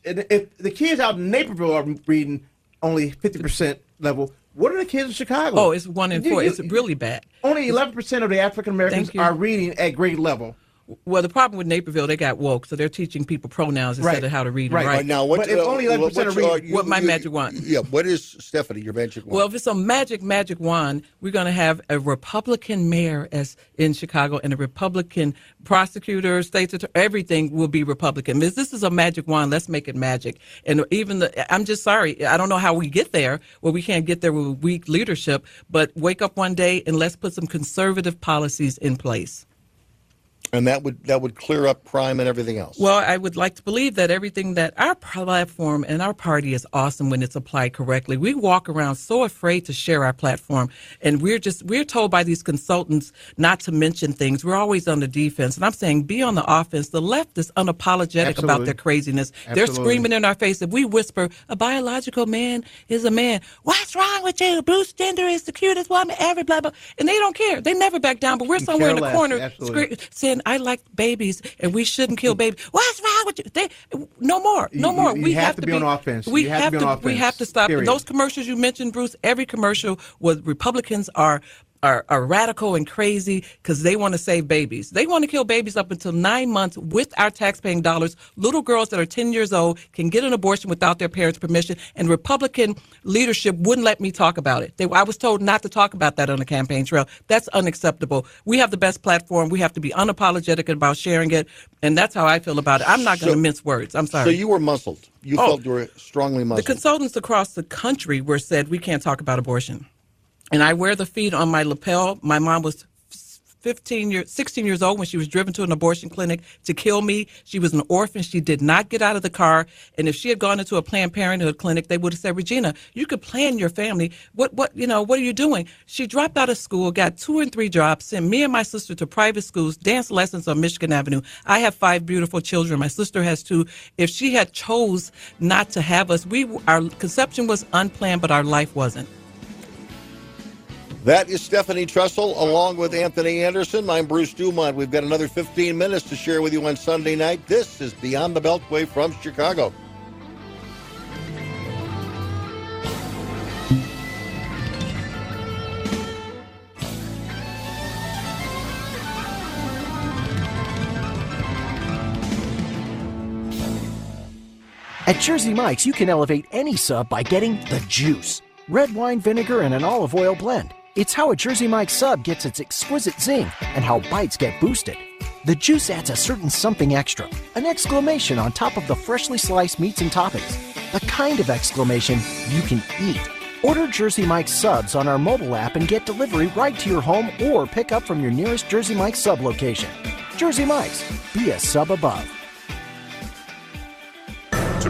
if the kids out in Naperville are reading only 50% level, what are the kids in Chicago? Oh, it's 1 in 4. It's really bad. Only 11% of the African Americans are reading at grade level. Well, the problem with Naperville, they got woke, so they're teaching people pronouns instead of how to read and write. Now, but if only 11% of reading. What my magic wand? Yeah, what is, Stephanie, your magic wand? Well, if it's a magic wand, we're going to have a Republican mayor as in Chicago, and a Republican prosecutor, states, everything will be Republican. This is a magic wand. Let's make it magic. And even I'm just sorry, I don't know how we get there. Well, we can't get there with weak leadership. But wake up one day and let's put some conservative policies in place. And that would clear up crime and everything else. Well, I would like to believe that everything that our platform and our party is awesome when it's applied correctly. We walk around so afraid to share our platform, and we're told by these consultants not to mention things. We're always on the defense, and I'm saying be on the offense. The left is unapologetic about their craziness. Absolutely. They're screaming in our face. If we whisper, a biological man is a man. What's wrong with you? Bruce Gender is the cutest woman ever. Blah blah. And they don't care. They never back down. But we're somewhere in the corner saying, I like babies, and we shouldn't kill babies. What's wrong with you? No more. We have to be on offense. We have to. We have to stop those commercials you mentioned, Bruce. Every commercial was Republicans are radical and crazy because they want to save babies. They want to kill babies up until 9 months with our taxpaying dollars. Little girls that are 10 years old can get an abortion without their parents' permission, and Republican leadership wouldn't let me talk about it. I was told not to talk about that on the campaign trail. That's unacceptable. We have the best platform. We have to be unapologetic about sharing it, and that's how I feel about it. I'm not going to mince words. I'm sorry. So you were muzzled. You felt you were strongly muzzled. The consultants across the country were said, we can't talk about abortion. And I wear the feed on my lapel. My mom was 16 years old when she was driven to an abortion clinic to kill me. She was an orphan. She did not get out of the car. And if she had gone into a Planned Parenthood clinic, they would have said, Regina, you could plan your family. What are you doing? She dropped out of school, got 2 and 3 jobs, sent me and my sister to private schools, dance lessons on Michigan Avenue. I have 5 beautiful children. My sister has 2. If she had chose not to have us, our conception was unplanned, but our life wasn't. That is Stephanie Trussell, along with Anthony Anderson. I'm Bruce Dumont. We've got another 15 minutes to share with you on Sunday night. This is Beyond the Beltway from Chicago. At Jersey Mike's, you can elevate any sub by getting the juice. Red wine, vinegar, and an olive oil blend. It's how a Jersey Mike's sub gets its exquisite zing and how bites get boosted. The juice adds a certain something extra, an exclamation on top of the freshly sliced meats and toppings, the kind of exclamation you can eat. Order Jersey Mike's subs on our mobile app and get delivery right to your home or pick up from your nearest Jersey Mike's sub location. Jersey Mike's, be a sub above. To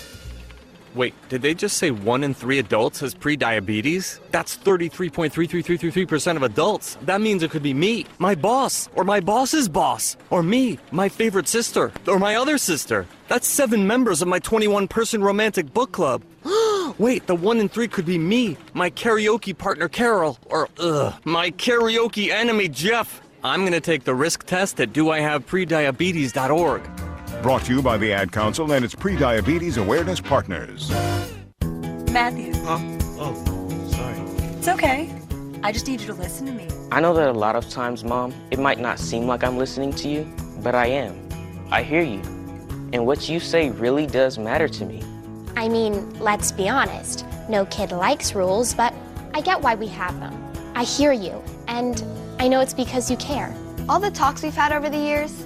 Wait, did they just say 1 in 3 adults has prediabetes? That's 33.33333% of adults. That means it could be me, my boss, or my boss's boss, or me, my favorite sister, or my other sister. That's 7 members of my 21-person romantic book club. Wait, the 1 in 3 could be me, my karaoke partner Carol, or my karaoke enemy Jeff. I'm gonna take the risk test at doihaveprediabetes.org. Brought to you by the Ad Council and its Pre-Diabetes Awareness Partners. Matthew. It's okay. I just need you to listen to me. I know that a lot of times, Mom, it might not seem like I'm listening to you, but I am. I hear you. And what you say really does matter to me. I mean, let's be honest. No kid likes rules, but I get why we have them. I hear you, and I know it's because you care. All the talks we've had over the years,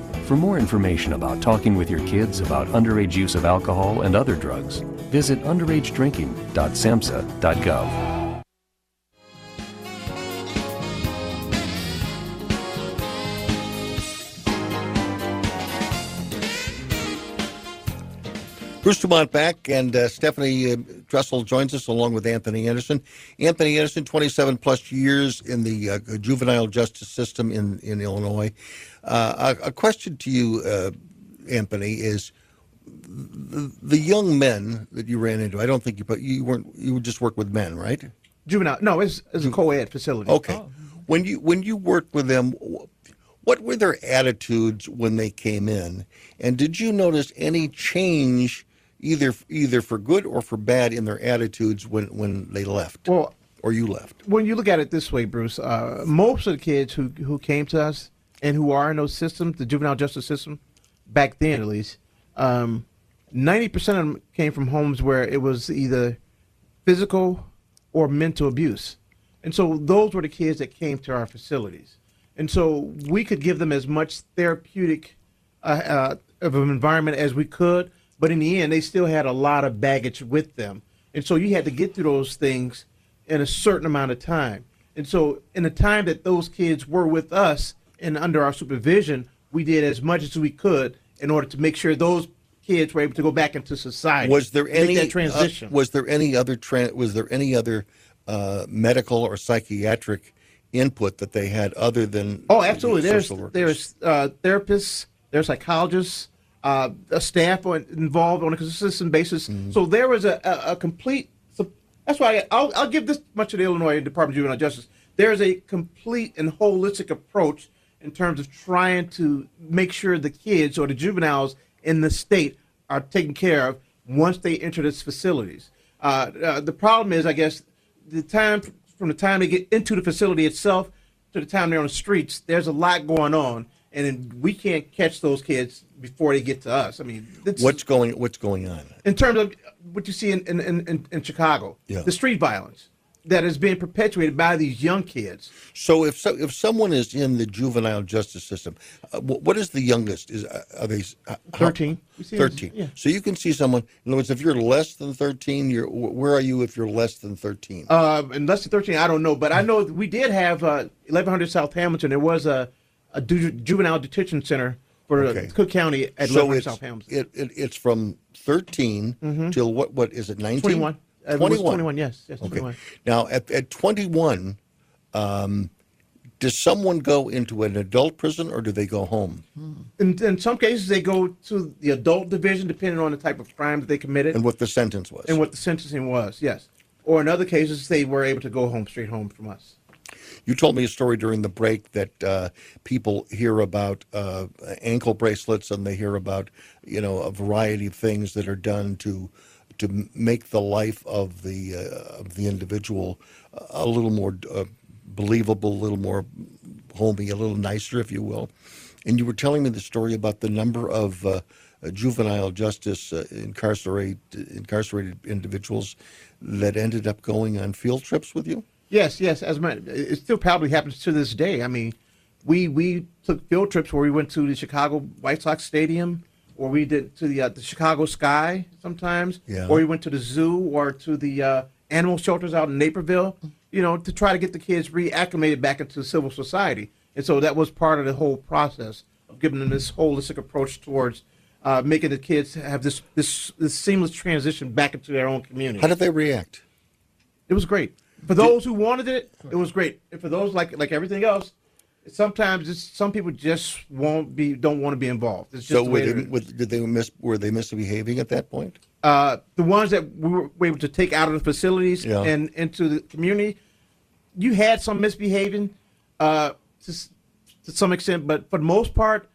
For more information about talking with your kids about underage use of alcohol and other drugs, visit underagedrinking.samhsa.gov. Bruce Dumont back, and Stephanie Trussell joins us along with Anthony Anderson. Anthony Anderson, 27-plus years in the juvenile justice system in Illinois. A question to you, Anthony, is the young men that you ran into, I don't think you would just work with men, right? Juvenile, no, it's a co-ed facility. Okay. Oh. When you worked with them, what were their attitudes when they came in? And did you notice any change either for good or for bad in their attitudes when they left, well, or you left? When you look at it this way, Bruce, most of the kids who came to us and who are in those systems, the juvenile justice system, back then at least, 90% of them came from homes where it was either physical or mental abuse. And so those were the kids that came to our facilities. And so we could give them as much therapeutic of an environment as we could, but in the end, they still had a lot of baggage with them. And so you had to get through those things in a certain amount of time. And so in the time that those kids were with us and under our supervision, we did as much as we could in order to make sure those kids were able to go back into society. Was there any that transition? Was there any other medical or psychiatric input that they had other than absolutely social workers? There's therapists, there's psychologists, a staff involved on a consistent basis. Mm-hmm. So there was a complete. So that's why I'll give this much to the Illinois Department of Juvenile Justice. There's a complete and holistic approach in terms of trying to make sure the kids or the juveniles in the state are taken care of once they enter these facilities. The problem is, I guess, the time. From the time they get into the facility itself to the time they're on the streets, there's a lot going on, and we can't catch those kids before they get to us. I mean, what's going on in terms of what you see in Chicago, yeah. The street violence that is being perpetuated by these young kids. So if someone is in the juvenile justice system, what is the youngest? Are they 13? 13. Yeah. So you can see someone. In other words, if you're less than 13, where are you if you're less than 13? And less than 13, I don't know, but I know we did have 1100 South Hamilton. There was a juvenile detention center for Cook County at 1100 South Hamilton. It's from 13 till what is it? 19? 21. 21, yes, 21. Now, at 21, does someone go into an adult prison or do they go home? In some cases, they go to the adult division, depending on the type of crime that they committed. And what the sentence was. And what the sentencing was, yes. Or in other cases, they were able to go home, straight home from us. You told me a story during the break that people hear about ankle bracelets and they hear about, a variety of things that are done to make the life of the individual a little more believable, a little more homey, a little nicer, if you will. And you were telling me the story about the number of juvenile justice incarcerated individuals that ended up going on field trips with you? Yes. It still probably happens to this day. I mean, we took field trips where we went to the Chicago White Sox Stadium, or we did to the Chicago Sky sometimes, yeah. Or we went to the zoo or to the animal shelters out in Naperville, to try to get the kids reacclimated back into civil society. And so that was part of the whole process of giving them this holistic approach towards making the kids have this seamless transition back into their own community. How did they react? It was great. For those who wanted it, it was great. And for those, like everything else, Sometimes it's, some people just won't be, don't want to be involved. It's just so were they misbehaving at that point? The ones that we were able to take out of the facilities and into the community, you had some misbehaving to some extent, but for the most part,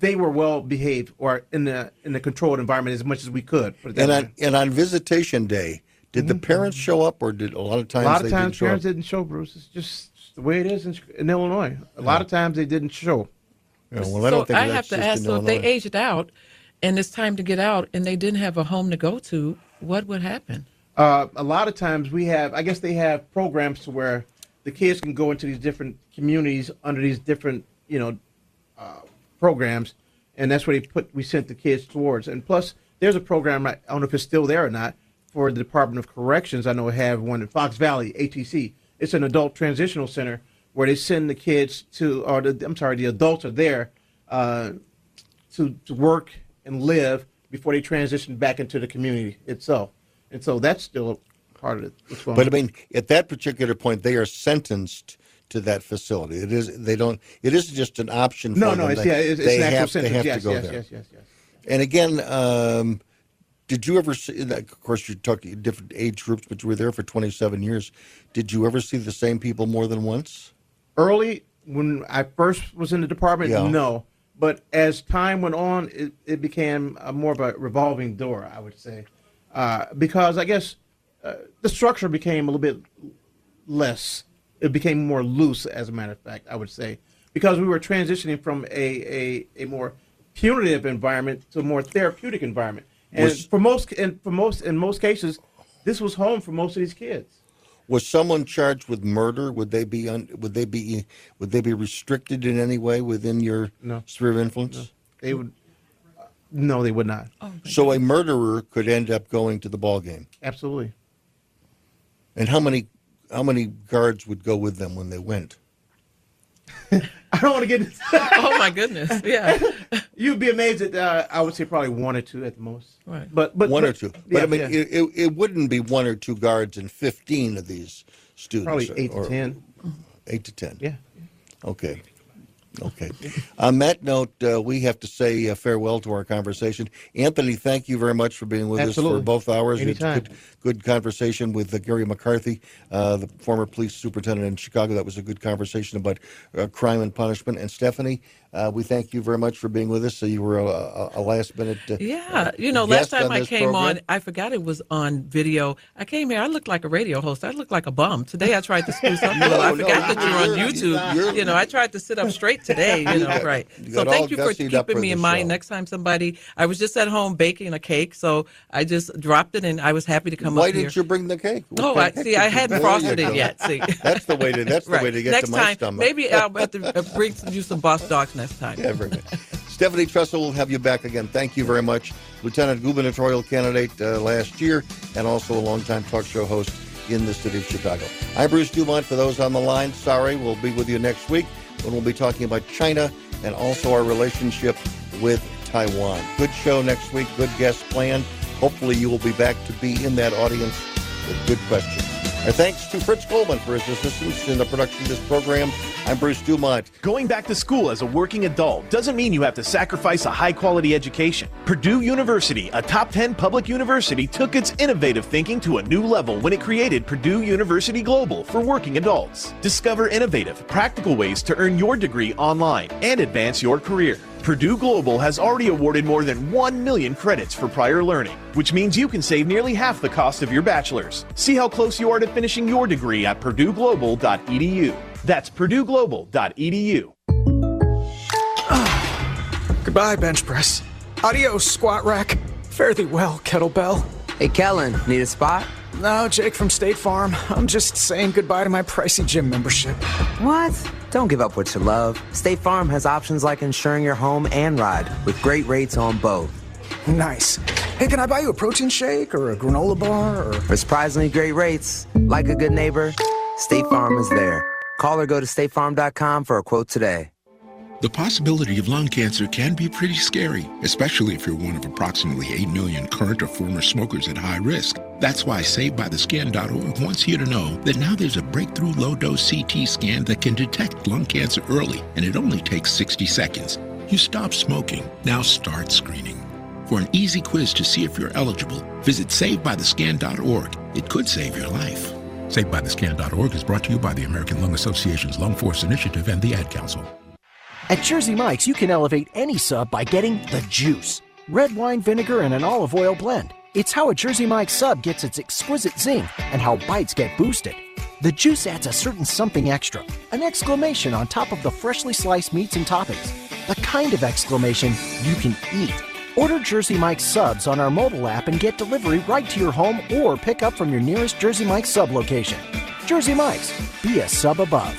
they were well behaved or in the controlled environment as much as we could. And on visitation day, did the parents show up, or did a lot of times parents didn't show, Bruce? It's just the way it is in Illinois. A lot of times they didn't show. Yeah, well, I have to ask, so if they aged out and it's time to get out and they didn't have a home to go to, what would happen? A lot of times we have, I guess they have programs to where the kids can go into these different communities under these different, programs, and that's what we sent the kids towards. And plus, there's a program, I don't know if it's still there or not, for the Department of Corrections. I know it have one in Fox Valley, ATC. It's an adult transitional center where they send the kids to, or the adults are there to work and live before they transition back into the community itself. And so that's still a part of it. But I mean, at that particular point, they are sentenced to that facility. It is, they don't, it isn't just an option for them. No, it's an actual sentence. They have to go there. Yes. And again, did you ever see, of course you talked to different age groups, but you were there for 27 years. Did you ever see the same people more than once? Early, when I first was in the department, no. But as time went on, it became more of a revolving door, I would say. Because I guess the structure became a little bit less. It became more loose, as a matter of fact, I would say. Because we were transitioning from a more punitive environment to a more therapeutic environment. And in most cases, this was home for most of these kids. Was someone charged with murder? Would they be restricted in any way within your sphere of influence? No. They would. No, they would not. Oh, so a murderer could end up going to the ball game. Absolutely. And how many guards would go with them when they went? I don't want to get into that. Oh, my goodness. Yeah. You'd be amazed at, I would say probably one or two at the most. Right. But one or two. But, yeah, I mean, it wouldn't be one or two guards and 15 of these students. Probably 8 to 10. 8 to 10. Yeah. Okay. On that note, we have to say farewell to our conversation. Anthony, thank you very much for being with us for both hours. Anytime. Good conversation with Gary McCarthy, the former police superintendent in Chicago. That was a good conversation about crime and punishment. And Stephanie, we thank you very much for being with us. So you were a last-minute last time I came on, I forgot it was on video. I came here, I looked like a radio host. I looked like a bum. Today I tried to screw something up. I forgot that you're on YouTube. I tried to sit up straight today, right. So thank you for keeping me in mind. Next time somebody, I was just at home baking a cake, so I just dropped it and I was happy to come up here. Why didn't you bring the cake? I hadn't frosted it yet. See, that's the way to get next to my time, stomach. Maybe I'll have to bring you some Boss Dogs next time. Yeah, very good. Stephanie Trussell, will have you back again. Thank you very much. Lieutenant gubernatorial candidate last year and also a longtime talk show host in the city of Chicago. I'm Bruce Dumont. For those on the line, sorry, we'll be with you next week. And we'll be talking about China and also our relationship with Taiwan. Good show next week. Good guest planned. Hopefully you will be back to be in that audience with good questions. Our thanks to Fritz Coleman for his assistance in the production of this program. I'm Bruce Dumont. Going back to school as a working adult doesn't mean you have to sacrifice a high-quality education. Purdue University, a top 10 public university, took its innovative thinking to a new level when it created Purdue University Global for working adults. Discover innovative, practical ways to earn your degree online and advance your career. Purdue Global has already awarded more than 1 million credits for prior learning, which means you can save nearly half the cost of your bachelor's. See how close you are to finishing your degree at purdueglobal.edu. That's purdueglobal.edu. Goodbye, bench press. Adios, squat rack. Fare thee well, kettlebell. Hey, Kellen, need a spot? No, Jake from State Farm. I'm just saying goodbye to my pricey gym membership. What? Don't give up what you love. State Farm has options like insuring your home and ride with great rates on both. Nice. Hey, can I buy you a protein shake or a granola bar? Or... For surprisingly great rates, like a good neighbor, State Farm is there. Call or go to statefarm.com for a quote today. The possibility of lung cancer can be pretty scary, especially if you're one of approximately 8 million current or former smokers at high risk. That's why SaveByTheScan.org wants you to know that now there's a breakthrough low-dose CT scan that can detect lung cancer early, and it only takes 60 seconds. You stop smoking, now start screening. For an easy quiz to see if you're eligible, visit SaveByTheScan.org. It could save your life. SaveByTheScan.org is brought to you by the American Lung Association's Lung Force Initiative and the Ad Council. At Jersey Mike's, you can elevate any sub by getting the juice. Red wine, vinegar, and an olive oil blend. It's how a Jersey Mike's sub gets its exquisite zing and how bites get boosted. The juice adds a certain something extra, an exclamation on top of the freshly sliced meats and toppings. The kind of exclamation you can eat. Order Jersey Mike's subs on our mobile app and get delivery right to your home or pick up from your nearest Jersey Mike's sub location. Jersey Mike's, be a sub above.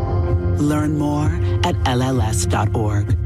Learn more at LLS.org.